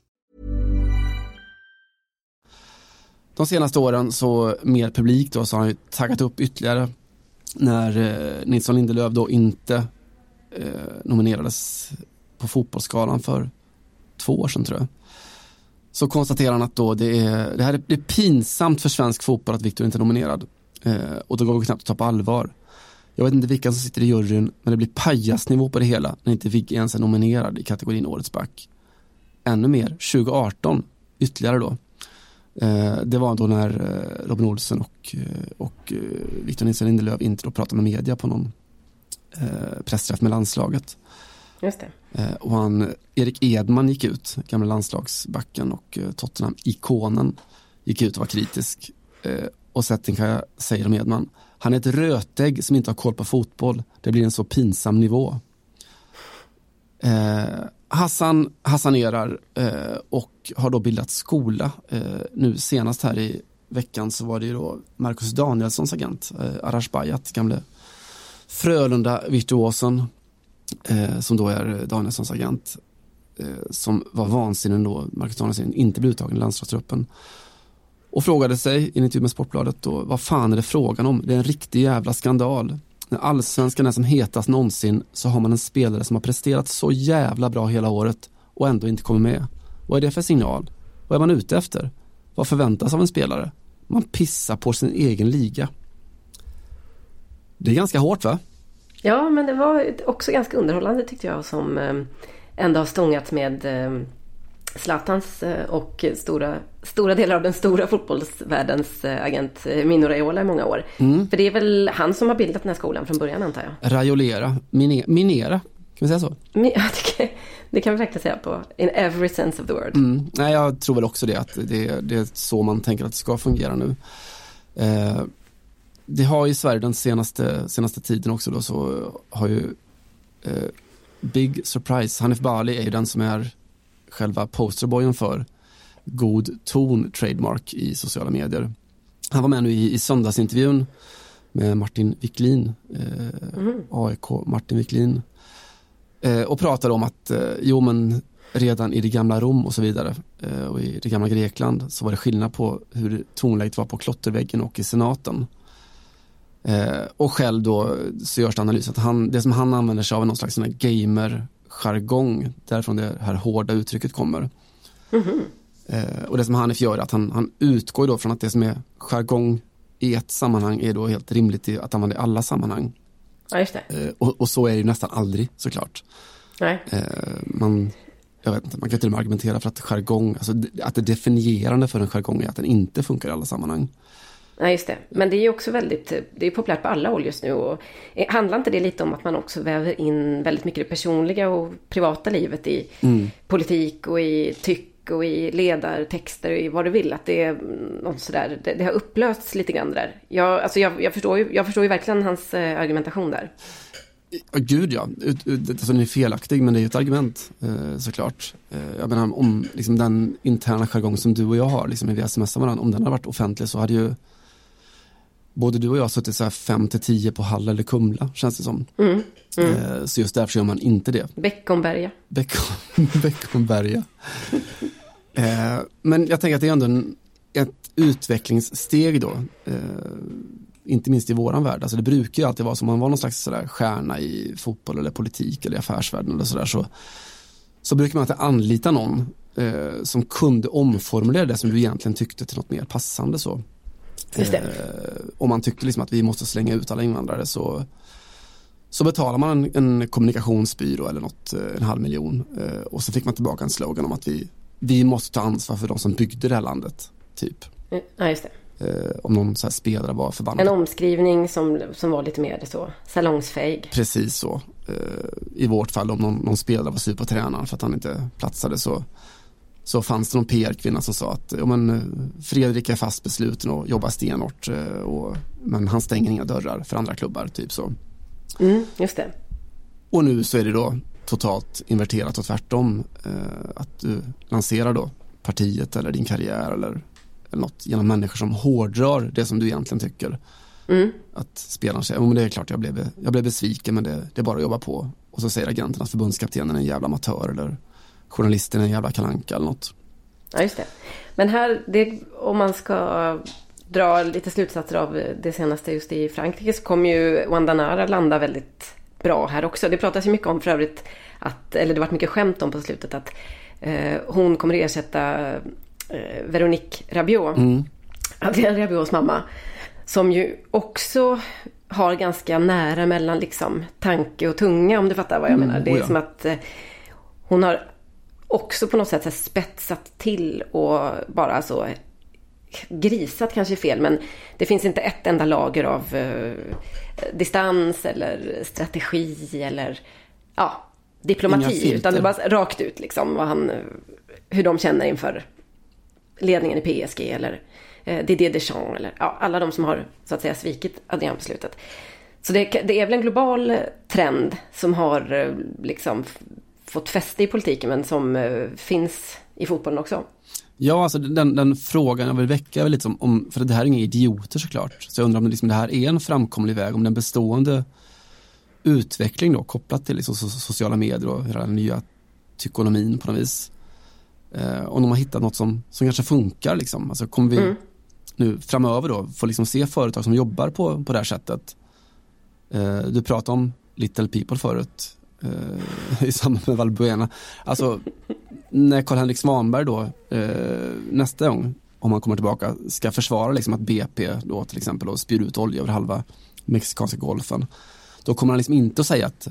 De senaste åren så mer publik då, så har han ju taggat upp ytterligare när Nilsson Lindelöf då inte nominerades på fotbollsskalan för 2 år sedan, tror jag. Så konstaterar han att då det är pinsamt för svensk fotboll att Victor inte är nominerad. Och då går vi knappt att ta på allvar. Jag vet inte vilka som sitter i juryn, men det blir pajasnivå på det hela när inte Vic ens är nominerad i kategorin Årets back. Ännu mer 2018 ytterligare då. Det var då när Robin Olsen och Victor Nilsson Lindelöf inte då pratade med media på någon pressträff med landslaget. Just det. Och Erik Edman gick ut, gamla landslagsbacken och Tottenham-ikonen, gick ut och var kritisk. Och Sättinka säger om Edman: han är ett rötägg som inte har koll på fotboll. Det blir en så pinsam nivå. Hassanerar och har då bildat skola. Nu senast här i veckan så var det ju då Marcus Danielssons agent, Arash Bayat, gamle Frölunda-virtuosen, som då är Danielssons agent, som var vansinnig då Marcus Danielsson inte blev uttagen i landslagstruppen. Och frågade sig i en intervju med Sportbladet då, vad fan är det frågan om? Det är en riktig jävla skandal. När allsvenskan är som hetast någonsin så har man en spelare som har presterat så jävla bra hela året och ändå inte kommer med. Vad är det för signal? Vad är man ute efter? Vad förväntas av en spelare? Man pissar på sin egen liga. Det är ganska hårt, va? Ja, men det var också ganska underhållande tyckte jag, som ändå har stångats med Zlatans och stora delar av den stora fotbollsvärldens agent Mino Raiola i många år. Mm. För det är väl han som har bildat den här skolan från början, antar jag. Raiolera, minera, kan vi säga så? Det kan vi faktiskt säga på in every sense of the word. Mm. Nej, jag tror väl också det, att det är så man tänker att det ska fungera nu. Det har i Sverige den senaste tiden också då, så har ju Big Surprise, Hanif Bali är ju den som är själva posterboyen för god ton trademark i sociala medier. Han var med nu i söndagsintervjun med Martin Wiklin, AIK Martin Wiklin, och pratade om att men redan i det gamla Rom och så vidare, och i det gamla Grekland så var det skillnad på hur tonläget var på klotterväggen och i senaten. Och själv då så görs det analys att det som han använder sig av är någon slags gamer-jargong, därifrån det här hårda uttrycket kommer. Mm-hmm. Och det som Hanif gör är att han utgår då från att det som är jargong i ett sammanhang är då helt rimligt att använda i alla sammanhang. Ja, just det. Och så är det ju nästan aldrig, såklart. Nej. Jag vet inte, man kan till och med argumentera för att jargong, alltså att det definierande för en jargong är att den inte funkar i alla sammanhang. Nej, just det. Men det är ju också väldigt, det är populärt på alla håll just nu, och handlar inte det lite om att man också väver in väldigt mycket det personliga och privata livet i politik och i tyck och i ledartexter och i vad du vill, att det är något sådär, det har upplösts lite grann där. Jag förstår ju verkligen hans argumentation där. Gud ja, alltså, den är felaktig, men det är ju ett argument, såklart. Jag menar, om liksom, den interna jargong som du och jag har liksom, när vi smsar varandra, om den hade varit offentlig så hade ju både du och jag suttit så här 5-10 på Hall eller Kumla, känns det som. Så just därför gör man inte det. Beckomberga. Men jag tänker att det är ändå ett utvecklingssteg då, inte minst i våran värld. Alltså det brukar ju alltid vara som man var någon slags sådär stjärna i fotboll eller politik eller affärsvärlden eller sådär, så brukar man inte anlita någon som kunde omformulera det som du egentligen tyckte till något mer passande så. Om man tyckte liksom att vi måste slänga ut alla invandrare, så betalar man en kommunikationsbyrå eller något, 500 000, och så fick man tillbaka en slogan om att vi måste ta ansvar för de som byggde det här landet, typ. Ja, just det. Om någon så här spelare var förbannad. En omskrivning som var lite mer så salongsfähig. Precis så. I vårt fall, om någon spelare var sur på tränaren för att han inte platsade, så fanns det någon PR-kvinna som sa att Fredrik är fast besluten och jobbar stenhårt, men han stänger inga dörrar för andra klubbar, typ så. Mm, just det. Och nu så är det då totalt inverterat och tvärtom, att du lanserar då partiet eller din karriär eller något genom människor som hårdrar det som du egentligen tycker. Mm. Att spelaren säger, men det är klart jag blev besviken, men det är bara att jobba på. Och så säger agenten att förbundskaptenen är en jävla amatör eller journalisten är en jävla kalanka eller något. Ja, just det. Men här, om man ska dra lite slutsatser av det senaste just i Frankrike, så kommer ju Wanda Nara landa väldigt bra här också. Det pratas ju mycket om för övrigt, eller det varit mycket skämt om på slutet, att hon kommer att ersätta Veronique Rabiot, Adrian Rabiots mamma, som ju också har ganska nära mellan liksom tanke och tunga, om du fattar vad jag menar. Det är som att hon har också på något sätt så spetsat till och bara så grisat, kanske fel, men det finns inte ett enda lager av distans eller strategi eller diplomati, utan det är bara rakt ut liksom hur de känner inför ledningen i PSG eller Didier Deschamps eller ja, alla de som har så att säga svikit Adrian-beslutet. Så det är väl en global trend som har liksom fått fäste i politiken men som finns i fotbollen också. Ja, alltså den frågan jag vill väcka är lite som om, för det här är inga idioter såklart. Så jag undrar om liksom det här är en framkomlig väg, om den bestående utveckling då kopplat till liksom sociala medier och hela den nya tykonomin på något vis. Om de har hittat något som kanske funkar liksom. Alltså kommer vi nu framöver då få liksom se företag som jobbar på det här sättet. Du pratade om Little People förut i samband med Valbuena. Alltså när Carl-Henrik Svanberg då nästa gång, om han kommer tillbaka, ska försvara liksom att BP då till exempel då spyr ut olja över halva mexikanska golfen, då kommer han liksom inte att säga att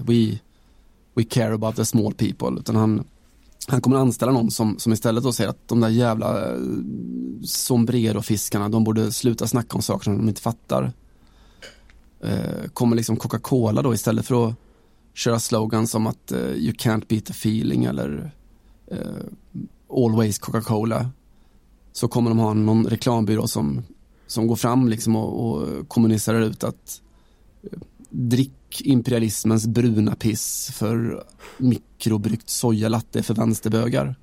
we care about the small people, utan han kommer anställa någon som istället då säger att de där jävla sombrerofiskarna, de borde sluta snacka om saker som de inte fattar. Kommer liksom Coca-Cola då istället för att köra slogan som att you can't beat the feeling eller always Coca-Cola, så kommer de ha någon reklambyrå som går fram liksom och kommunicerar ut att drick imperialismens bruna piss för mikrobryggt sojalatte för vänsterbögar.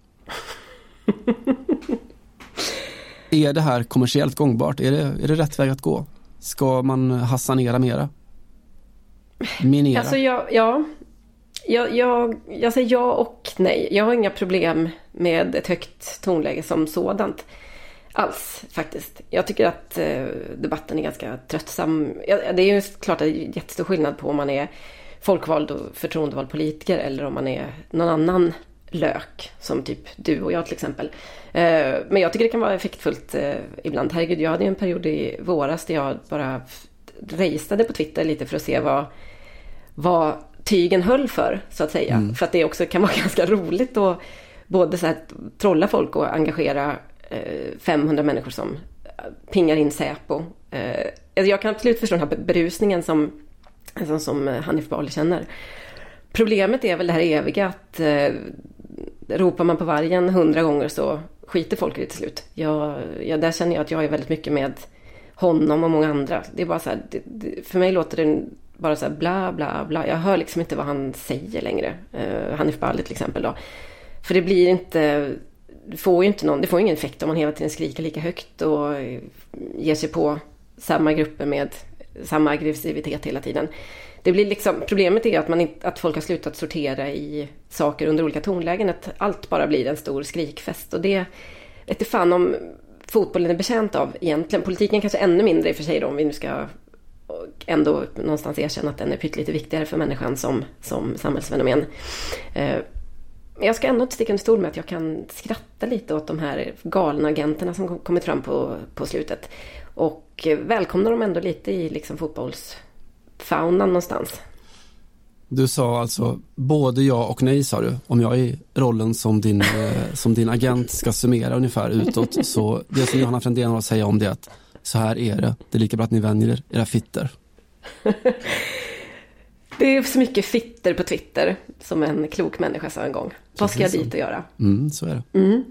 Är det här kommersiellt gångbart? Är det rätt väg att gå? Ska man hassanera mera? Minera? Alltså jag säger ja och nej. Jag har inga problem med ett högt tonläge som sådant alls faktiskt. Jag tycker att debatten är ganska tröttsam. Det är ju klart att det är jättestor skillnad på om man är folkvald och förtroendevald politiker eller om man är någon annan lök som typ du och jag till exempel. Men jag tycker det kan vara effektfullt ibland. Herregud, jag hade ju en period i våras där jag bara rejstade på Twitter lite för att se vad tygen höll för, så att säga. För att det också kan vara ganska roligt att både så här trolla folk och engagera 500 människor som pingar in Säpo. Jag kan absolut förstå den här berusningen som Hanif Bali känner. Problemet är väl det här eviga att ropar man på vargen 100 gånger så skiter folk i det till slut. Där känner jag att jag är väldigt mycket med honom och många andra. Det är bara så här, för mig låter det bara så här bla bla bla. Jag hör liksom inte vad han säger längre. Hanif Bali till exempel då. För det blir inte, det får ingen effekt om man hela tiden skriker lika högt och ger sig på samma grupper med samma aggressivitet hela tiden. Det blir liksom, problemet är att att folk har slutat sortera i saker under olika tonlägen, att allt bara blir en stor skrikfest, och det vet jag fan om fotbollen är betjänt av egentligen. Politiken kanske ännu mindre i för sig då, om vi nu ska ändå någonstans erkänna att den är pyttelite viktigare för människan som samhällsfenomen. Jag ska ändå inte sticka under stol med att jag kan skratta lite åt de här galna agenterna som kommit fram på slutet, och välkomnar dem ändå lite i liksom fotbollsfaunan någonstans. Du sa alltså både ja och nej, sa du. Om jag i rollen som din agent ska summera ungefär utåt, så det som Johanna Frändén har att säga om det är att så här är det. Det är lika bra att ni vänjer era fitter. Det är så mycket fitter på Twitter, som en klok människa sa en gång. Vad ska jag dit och göra? Så är det.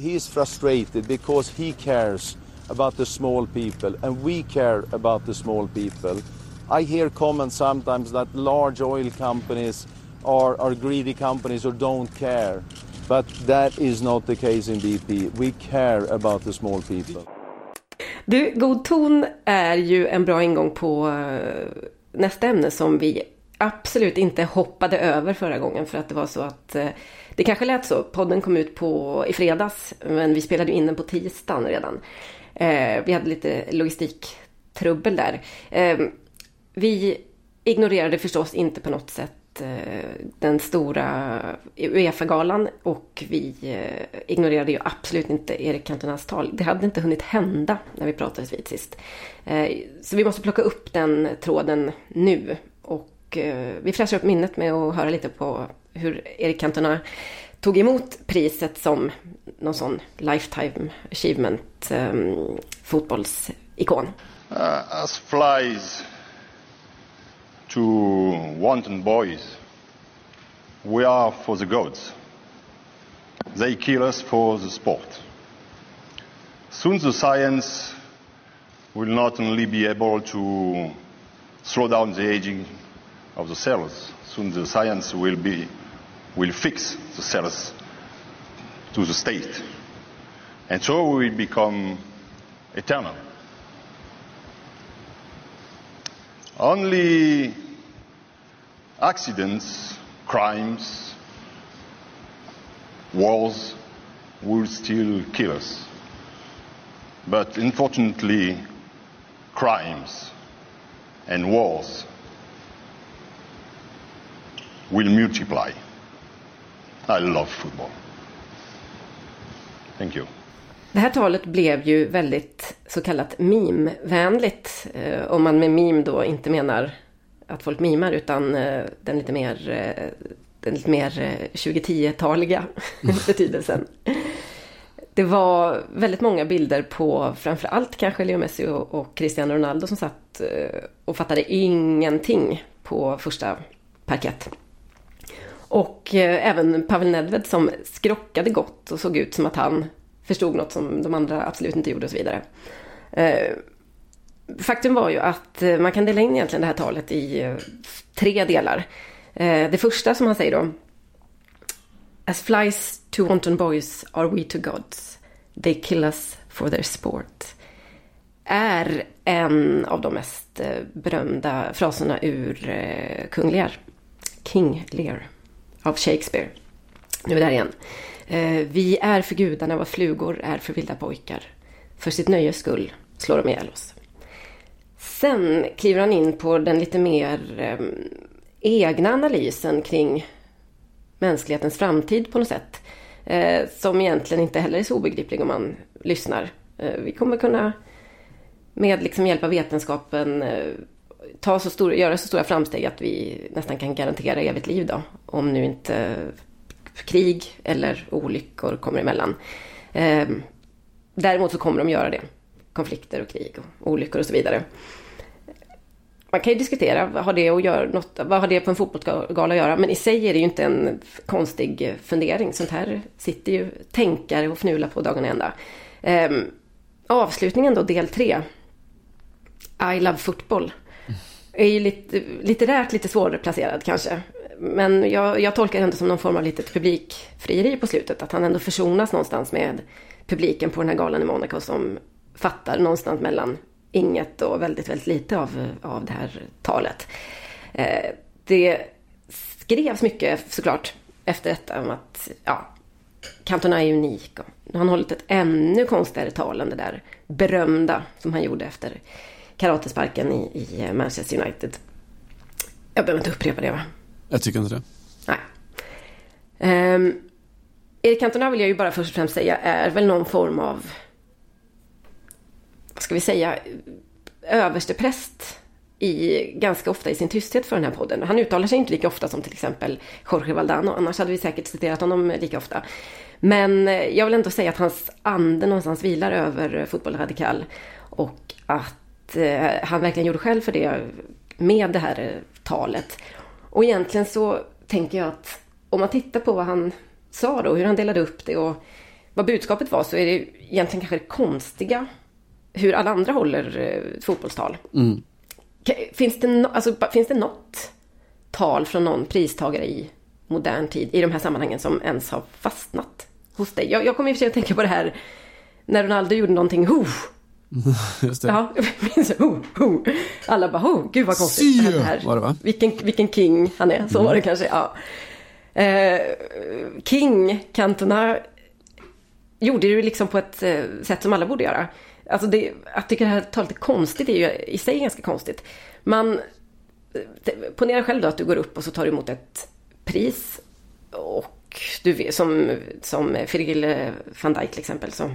He is frustrated because he cares about the small people and we care about the small people. I hear comments sometimes that large oil companies are greedy companies or don't care. But that is not the case in BP. We care about the small people. Du, god ton är ju en bra ingång på nästa ämne som vi absolut inte hoppade över förra gången, för att det var så att det kanske lät så. Podden kom ut i fredags, men vi spelade ju in den på tisdagen redan. Vi hade lite logistiktrubbel där. Vi ignorerade förstås inte på något sätt den stora UEFA-galan, och vi ignorerade ju absolut inte Erik Cantonas tal. Det hade inte hunnit hända när vi pratades vid sist. Så vi måste plocka upp den tråden nu, och vi fräschar upp minnet med att höra lite på hur Erik Cantona tog emot priset som någon sån lifetime achievement fotbollsikon. As flies to wanton boys, we are for the gods. They kill us for the sport. Soon the science will not only be able to slow down the aging of the cells, soon the science will fix the cells to the state. And so we will become eternal. Only accidents, crimes, wars will still kill us. But unfortunately, crimes and wars will multiply. I love football. Thank you. Det här talet blev ju väldigt så kallat mimvänligt, om man med mim då inte menar att folk mimar utan den lite mer 2010-taliga betydelsen. Det var väldigt många bilder på framförallt kanske Leo Messi och Cristiano Ronaldo som satt och fattade ingenting på första parkett. Och även Pavel Nedved som skrockade gott och såg ut som att han förstod något som de andra absolut inte gjorde och så vidare. Faktum var ju att man kan dela in egentligen det här talet i tre delar. Det första som han säger då: As flies to wanton boys are we to gods. They kill us for their sport. Är en av de mest berömda fraserna ur Kung Lear. King Lear av Shakespeare. Nu är vi där igen. Vi är för gudarna vad flugor är för vilda pojkar. För sitt nöjes skull slår de ihjäl oss. Sen kliver han in på den lite mer egna analysen kring mänsklighetens framtid på något sätt. Som egentligen inte heller är så obegriplig om man lyssnar. Vi kommer kunna med liksom hjälp av vetenskapen göra så stora framsteg att vi nästan kan garantera evigt liv då. Om nu inte krig eller olyckor kommer emellan. Däremot så kommer de göra det. Konflikter och krig och olyckor och så vidare. Man kan ju diskutera vad har det på en fotbollsgala att göra, men i sig är det ju inte en konstig fundering. Sånt här sitter ju tänkare och fnula på dagen ända. Avslutningen då, del 3, I love football, är ju lite svårare placerad kanske. Men jag tolkar det ändå som någon form av litet publikfrieri på slutet. Att han ändå försonas någonstans med publiken på den här galan i Monaco som fattar någonstans mellan inget och väldigt, väldigt lite av det här talet. Det skrevs mycket såklart efter detta om att Cantona är unik. Och han har hållit ett ännu konstigare tal än det där berömda som han gjorde efter karatesparken i Manchester United. Jag behöver inte upprepa det, va? Jag tycker inte det. Nej. Erik Cantona vill jag ju bara först och främst säga är väl någon form av, ska vi säga, överstepräst ganska ofta i sin tysthet för den här podden. Han uttalar sig inte lika ofta som till exempel Jorge Valdano, annars hade vi säkert citerat honom lika ofta. Men jag vill ändå säga att hans ande någonstans vilar över Fotboll Radikal och att han verkligen gjorde själv för det med det här talet. Och egentligen så tänker jag att om man tittar på vad han sa då, hur han delade upp det och vad budskapet var, så är det egentligen kanske det konstiga hur alla andra håller fotbollstal. Mm. Finns det något tal från någon pristagare i modern tid i de här sammanhangen som ens har fastnat hos dig? Jag kommer i och för sig att tänka på det här när Ronaldo gjorde någonting. Just det. Ja, minns ho. Alla bara gud vad konstigt det här. Var det, va? Vilken king han är, så var det kanske. Ja. King Cantona gjorde det liksom på ett sätt som alla borde göra. Alltså jag tycker det här talet är konstigt, det är ju i sig ganska konstigt. Ponera själv då att du går upp och så tar du emot ett pris och du, som Virgil van Dijk till exempel, så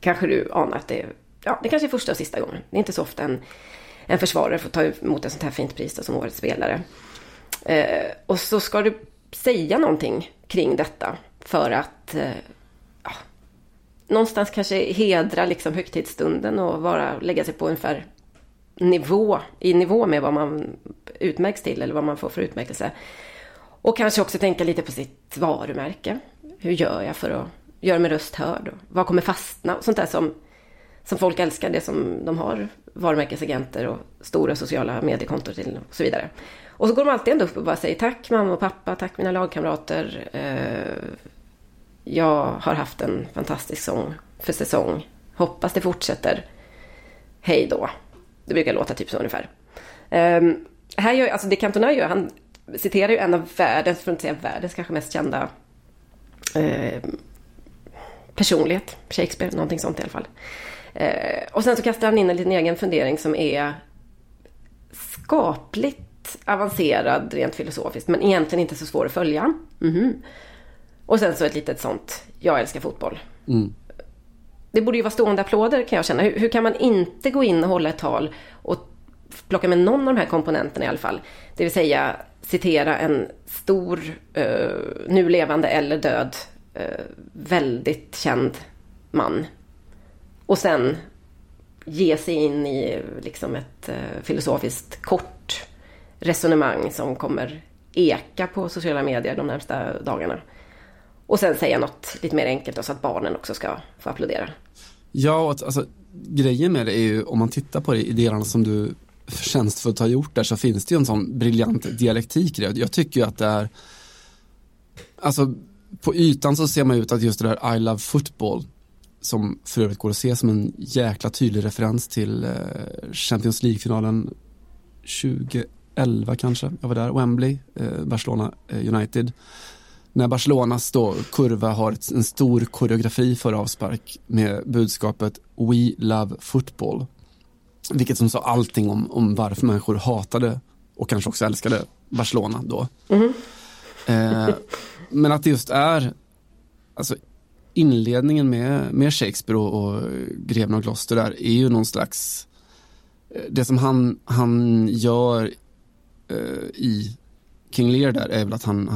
kanske du anar att det kanske är första och sista gången. Det är inte så ofta en försvarare får ta emot ett sånt här fint pris då, som årets spelare. Och så ska du säga någonting kring detta för att någonstans kanske hedra liksom högtidsstunden och lägga sig på ungefär i nivå med vad man utmärks till eller vad man får för utmärkelse. Och kanske också tänka lite på sitt varumärke. Hur gör jag för att göra min röst hörd? Vad kommer fastna? Sånt där som folk älskar, det som de har. Varumärkesagenter och stora sociala mediekontor till och så vidare. Och så går de alltid ändå upp och bara säger tack mamma och pappa, tack mina lagkamrater. Jag har haft en fantastisk säsong. Hoppas det fortsätter. Hej då. Det brukar låta typ så ungefär. Här gör, alltså det Cantona gör, han citerar ju en av världens, för att inte säga världens kanske mest kända personlighet. Shakespeare, någonting sånt i alla fall. Och sen så kastar han in en liten egen fundering som är skapligt avancerad rent filosofiskt, men egentligen inte så svår att följa. Mm-hmm. Och sen så ett litet sånt, jag älskar fotboll. Mm. Det borde ju vara stående applåder kan jag känna. Hur kan man inte gå in och hålla ett tal och plocka med någon av de här komponenterna i alla fall? Det vill säga citera en stor, nu levande eller död, väldigt känd man. Och sen ge sig in i liksom ett filosofiskt kort resonemang som kommer eka på sociala medier de närmsta dagarna. Och sen säga något lite mer enkelt så att barnen också ska få applådera. Ja, alltså grejen med det är ju, om man tittar på det i delarna som du förtjänstfullt har gjort där, så finns det ju en sån briljant dialektik i det. Jag tycker ju att det är, alltså på ytan så ser man ut att just det där I love football, som för övrigt går att se som en jäkla tydlig referens till Champions League-finalen 2011 kanske. Jag var där, Wembley, Barcelona United. När Barcelonas då kurva har en stor koreografi för avspark med budskapet We love football. Vilket som sa allting om varför människor hatade och kanske också älskade Barcelona då. Mm. Men att det just är, alltså inledningen med Shakespeare och Greven och Gloucester där är ju någon slags, det som han gör i King Lear där är väl att han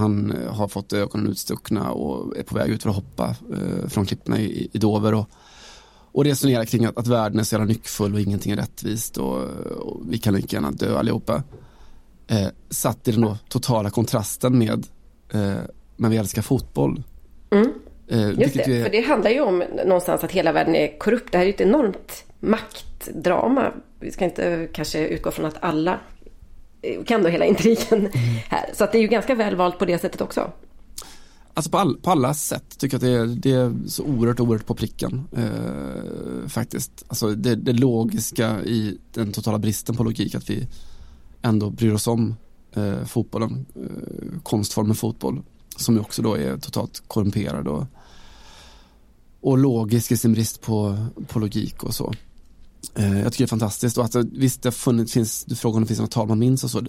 har fått ögonen utstuckna och är på väg ut för att hoppa från klipporna i Dover och resonerar kring att världen är så jävla nyckfull och ingenting är rättvist och vi kan lika gärna dö allihopa. Satt i den då totala kontrasten med men vi älskar fotboll. Mm. Just det, för det handlar ju om någonstans att hela världen är korrupt. Det här är ju ett enormt maktdrama. Vi ska inte kanske utgå från att alla kan då hela intrigen här. Så att det är ju ganska välvalt på det sättet också. Alltså på alla sätt tycker jag att det är så oerhört på pricken faktiskt. Alltså det logiska i den totala bristen på logik, att vi ändå bryr oss om fotbollen, konstformen fotboll, som ju också då är totalt korrumperad och logisk i sin brist på logik och så. Jag tycker det är fantastiskt. Och att visst, du frågar om det finns några tal man minns och så.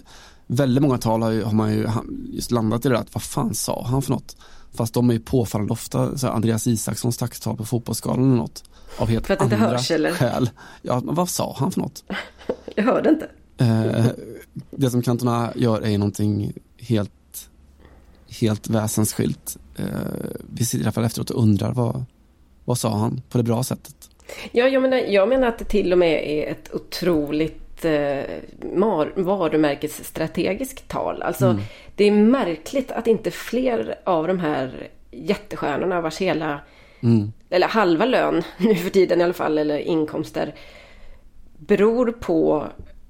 Väldigt många tal har man ju just landat i det där, att vad fan sa han för något? Fast de är ju påfallande ofta så här, Andreas Isakssons taxtal på fotbollsskalan eller något. Av helt för att andra hörs, eller? Skäl. Ja, vad sa han för något? Jag hörde inte. Det som Cantona gör är någonting helt väsensskilt. Vi sitter i alla fall efteråt och undrar vad sa han på det bra sättet. Ja, jag menar att det till och med är ett otroligt varumärkesstrategiskt tal. Alltså, det är märkligt att inte fler av de här jättestjärnorna vars hela eller halva lön nu för tiden i alla fall, eller inkomster beror på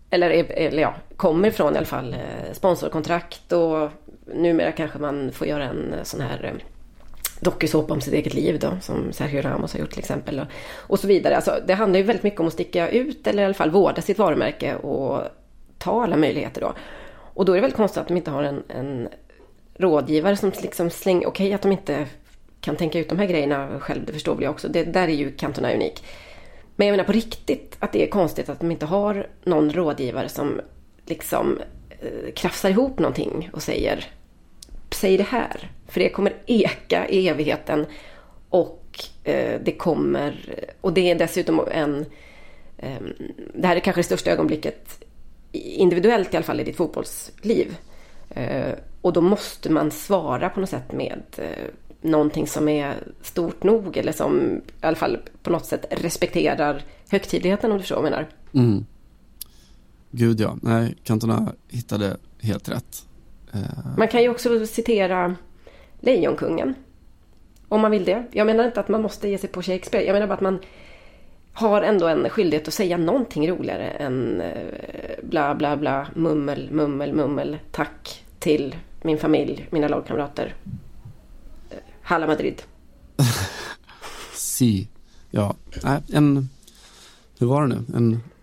eller kommer från i alla fall sponsorkontrakt, och numera kanske man får göra en sån här dokusåpa om sitt eget liv då, som Sergio Ramos har gjort till exempel och så vidare. Alltså, det handlar ju väldigt mycket om att sticka ut, eller i alla fall vårda sitt varumärke och ta alla möjligheter då. Och då är det väl konstigt att de inte har en rådgivare som liksom slänger, okej, att de inte kan tänka ut de här grejerna själv, det förstår väl jag också. Det där är ju Cantona unik. Men jag menar på riktigt att det är konstigt att de inte har någon rådgivare som liksom krafsar ihop någonting och säger det här, för det kommer eka i evigheten och det är dessutom det här är kanske det största ögonblicket individuellt i alla fall i ditt fotbollsliv, och då måste man svara på något sätt med någonting som är stort nog, eller som i alla fall på något sätt respekterar högtidligheten, om du förstår vad jag menar. Mm. Gud ja, nej, Cantona hittade helt rätt. Man kan ju också citera Lejonkungen om man vill det. Jag menar inte att man måste ge sig på Shakespeare. Jag menar bara att man har ändå en skyldighet att säga någonting roligare än bla bla bla, mummel, mummel, mummel, tack till min familj, mina lagkamrater. Halla Madrid. Si. Ja, hur var det nu?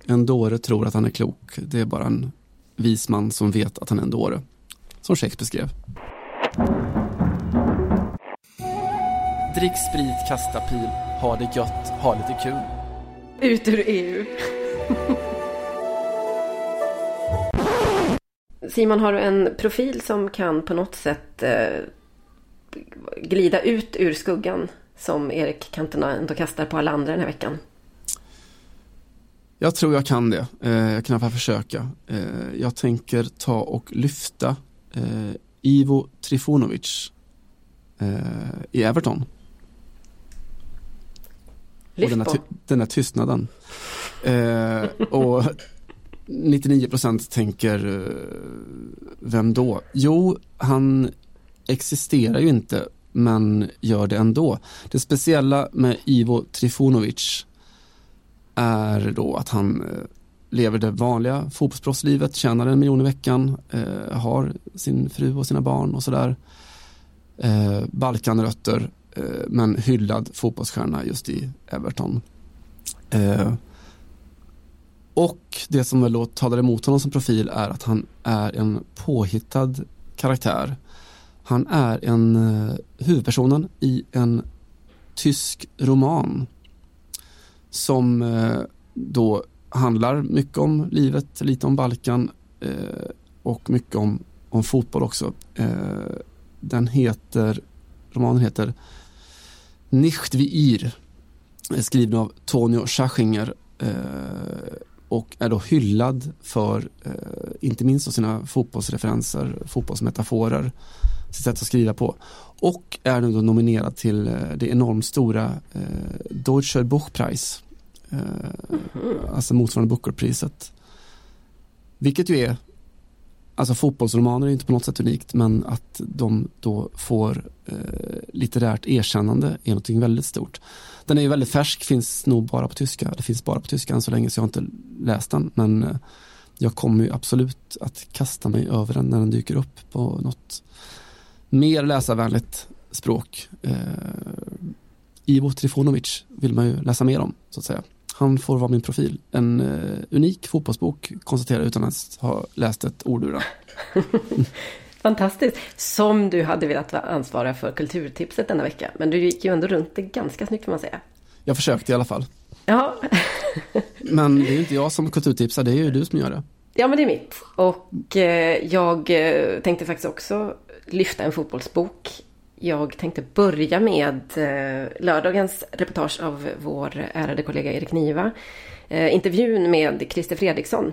En dåre tror att han är klok. Det är bara en visman som vet att han är en dåre. Som Shakespeare skrev. Drick sprit, kasta pil. Ha det gött, ha lite kul. Ut ur EU. Simon, har du en profil som kan på något sätt glida ut ur skuggan som Erik Cantona ändå kastar på alla andra den här veckan? Jag tror jag kan det. Jag kan i alla fall försöka. Jag tänker ta och lyfta Ivo Trifunovic i Everton. Lyft på. Den här tystnaden. Och 99% tänker vem då? Jo, han existerar ju inte, men gör det ändå. Det speciella med Ivo Trifunovic är då att han lever det vanliga fotbollsproffslivet, tjänar 1 miljon i veckan, har sin fru och sina barn och sådär. Balkanrötter, men hyllad fotbollsstjärna just i Everton. Och det som väl talar emot honom som profil är att han är en påhittad karaktär. Han är huvudpersonen i en tysk roman som då handlar mycket om livet, lite om Balkan och mycket om fotboll också. Romanen heter Nicht wie ihr, skriven av Tonio Schachinger och är då hyllad för inte minst av sina fotbollsreferenser, fotbollsmetaforer, sitt sätt att skriva på, och är nu då nominerad till det enormt stora Deutscher Buchpreis, alltså motsvarande Bookerpriset, vilket ju är, alltså fotbollsromaner är inte på något sätt unikt, men att de då får litterärt erkännande är något väldigt stort. Den är ju väldigt färsk, finns nog bara på tyska. Det finns bara på tyska än så länge, så jag har inte läst den, men jag kommer ju absolut att kasta mig över den när den dyker upp på något mer läsarvänligt språk. Ivo Trifunovic vill man ju läsa mer om, så att säga. Han får vara min profil. En unik fotbollsbok, konstaterar utan att ha läst ett ord ur den. Fantastiskt. Som du hade velat vara ansvara för kulturtipset denna vecka. Men du gick ju ändå runt det ganska snyggt, kan man säga. Jag försökte i alla fall. Ja. Men det är ju inte jag som kulturtipsar, det är ju du som gör det. Ja, men det är mitt. Och jag tänkte faktiskt också lyfta en fotbollsbok. Jag tänkte börja med lördagens reportage av vår ärade kollega Erik Niva. Intervjun med Christer Fredriksson.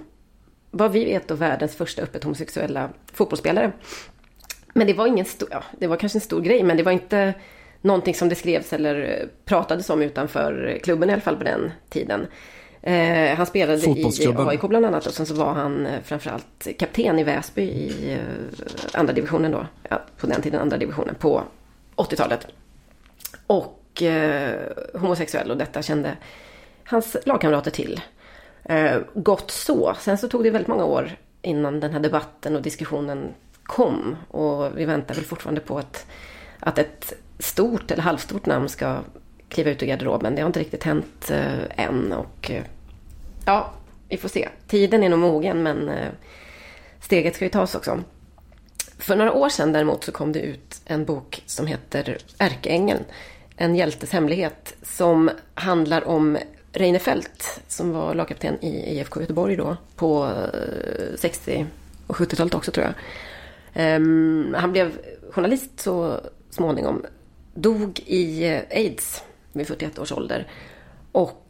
Vad vi vet då världens första öppet homosexuella fotbollsspelare. Men det var det var kanske en stor grej, men det var inte någonting som det skrevs eller pratades om utanför klubben i alla fall på den tiden. Han spelade i AIK bland annat, och sen så var han framförallt kapten i Väsby i andra divisionen då, på den tiden andra divisionen på 80-talet, och homosexuell, och detta kände hans lagkamrater till. Gott så. Sen så tog det väldigt många år innan den här debatten och diskussionen kom, och vi väntar väl fortfarande på att ett stort eller halvstort namn ska kliva ut ur garderoben. Det har inte riktigt hänt än, och ja, vi får se. Tiden är nog mogen, men steget ska ju tas också. För några år sedan däremot så kom det ut en bok som heter Ärkeängeln, en hjältes hemlighet, som handlar om Reinfeldt som var lagkapten i IFK Göteborg då på 60- och 70-talet också, tror jag. Han blev journalist så småningom, dog i AIDS vid 41 års ålder, och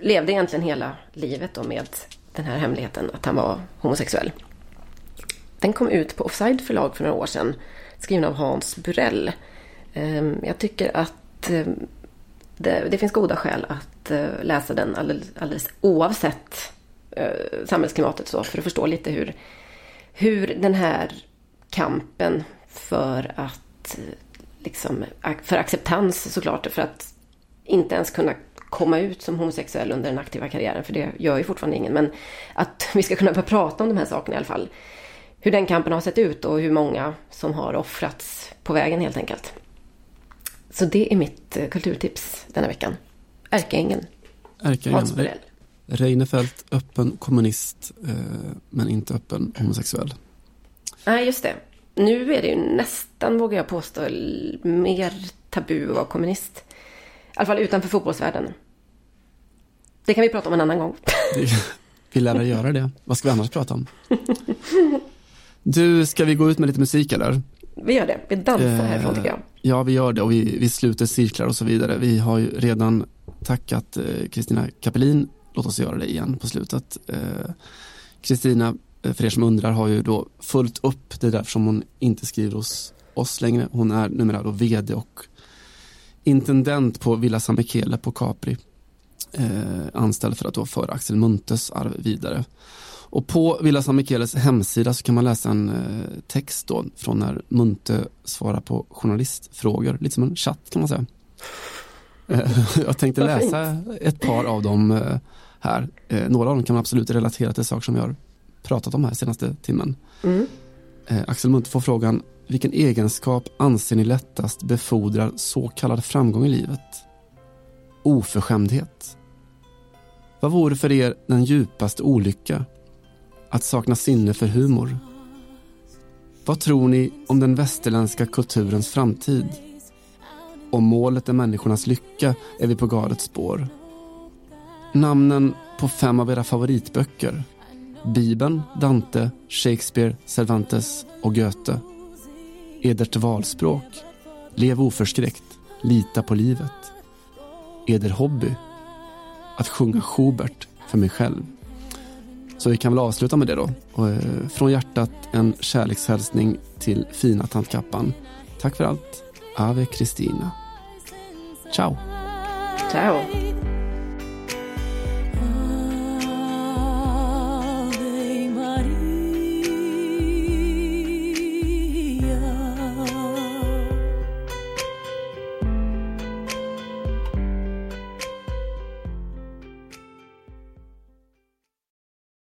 levde egentligen hela livet då med den här hemligheten att han var homosexuell. Den kom ut på Offside förlag för några år sedan, skriven av Hans Burell. Jag tycker att det finns goda skäl att läsa den alldeles oavsett samhällsklimatet, så för att förstå lite hur den här kampen för att liksom, för acceptans såklart, för att inte ens kunna komma ut som homosexuell under den aktiva karriären, för det gör ju fortfarande ingen, men att vi ska kunna börja prata om de här sakerna i alla fall, hur den kampen har sett ut och hur många som har offrats på vägen helt enkelt. Så det är mitt kulturtips denna veckan. Ärkeängen. Hans Borell. Reinefelt, öppen kommunist men inte öppen homosexuell. Nej, just det. Nu är det ju nästan, vågar jag påstå, mer tabu att vara kommunist. I alla fall utanför fotbollsvärlden. Det kan vi prata om en annan gång. Vi lär göra det. Vad ska vi annars prata om? Du, ska vi gå ut med lite musik eller? Vi gör det. Vi dansar härifrån tycker jag. Ja, vi gör det och vi sluter cirklar och så vidare. Vi har ju redan tackat Kristina Capelin. Låt oss göra det igen på slutet. Kristina, för er som undrar, har ju då fullt upp. Det är därför som hon inte skriver hos oss längre. Hon är numera då vd och intendent på Villa San Michele på Capri. Anställd för att då föra Axel Muntes arv vidare. Och på Villa San Micheles hemsida så kan man läsa en text då från när Munte svarar på journalistfrågor. Lite som en chatt kan man säga. Jag tänkte läsa ett par av dem här. Några av dem kan man absolut relatera till saker som jag har pratat om här senaste timmen. Mm. Axel Munte får frågan: vilken egenskap anser ni lättast befordrar så kallad framgång i livet? Oförskämdhet. Vad vore för er den djupaste olycka? Att sakna sinne för humor. Vad tror ni om den västerländska kulturens framtid? Om målet är människornas lycka är vi på galets spår. Namnen på 5 av era favoritböcker. Bibeln, Dante, Shakespeare, Cervantes och Goethe. Edert valspråk. Lev oförskräckt. Lita på livet. Eder hobby. Att sjunga Schubert för mig själv. Så vi kan väl avsluta med det då. Och från hjärtat en kärlekshälsning till fina tantkappan. Tack för allt. Ave Kristina. Ciao. Ciao.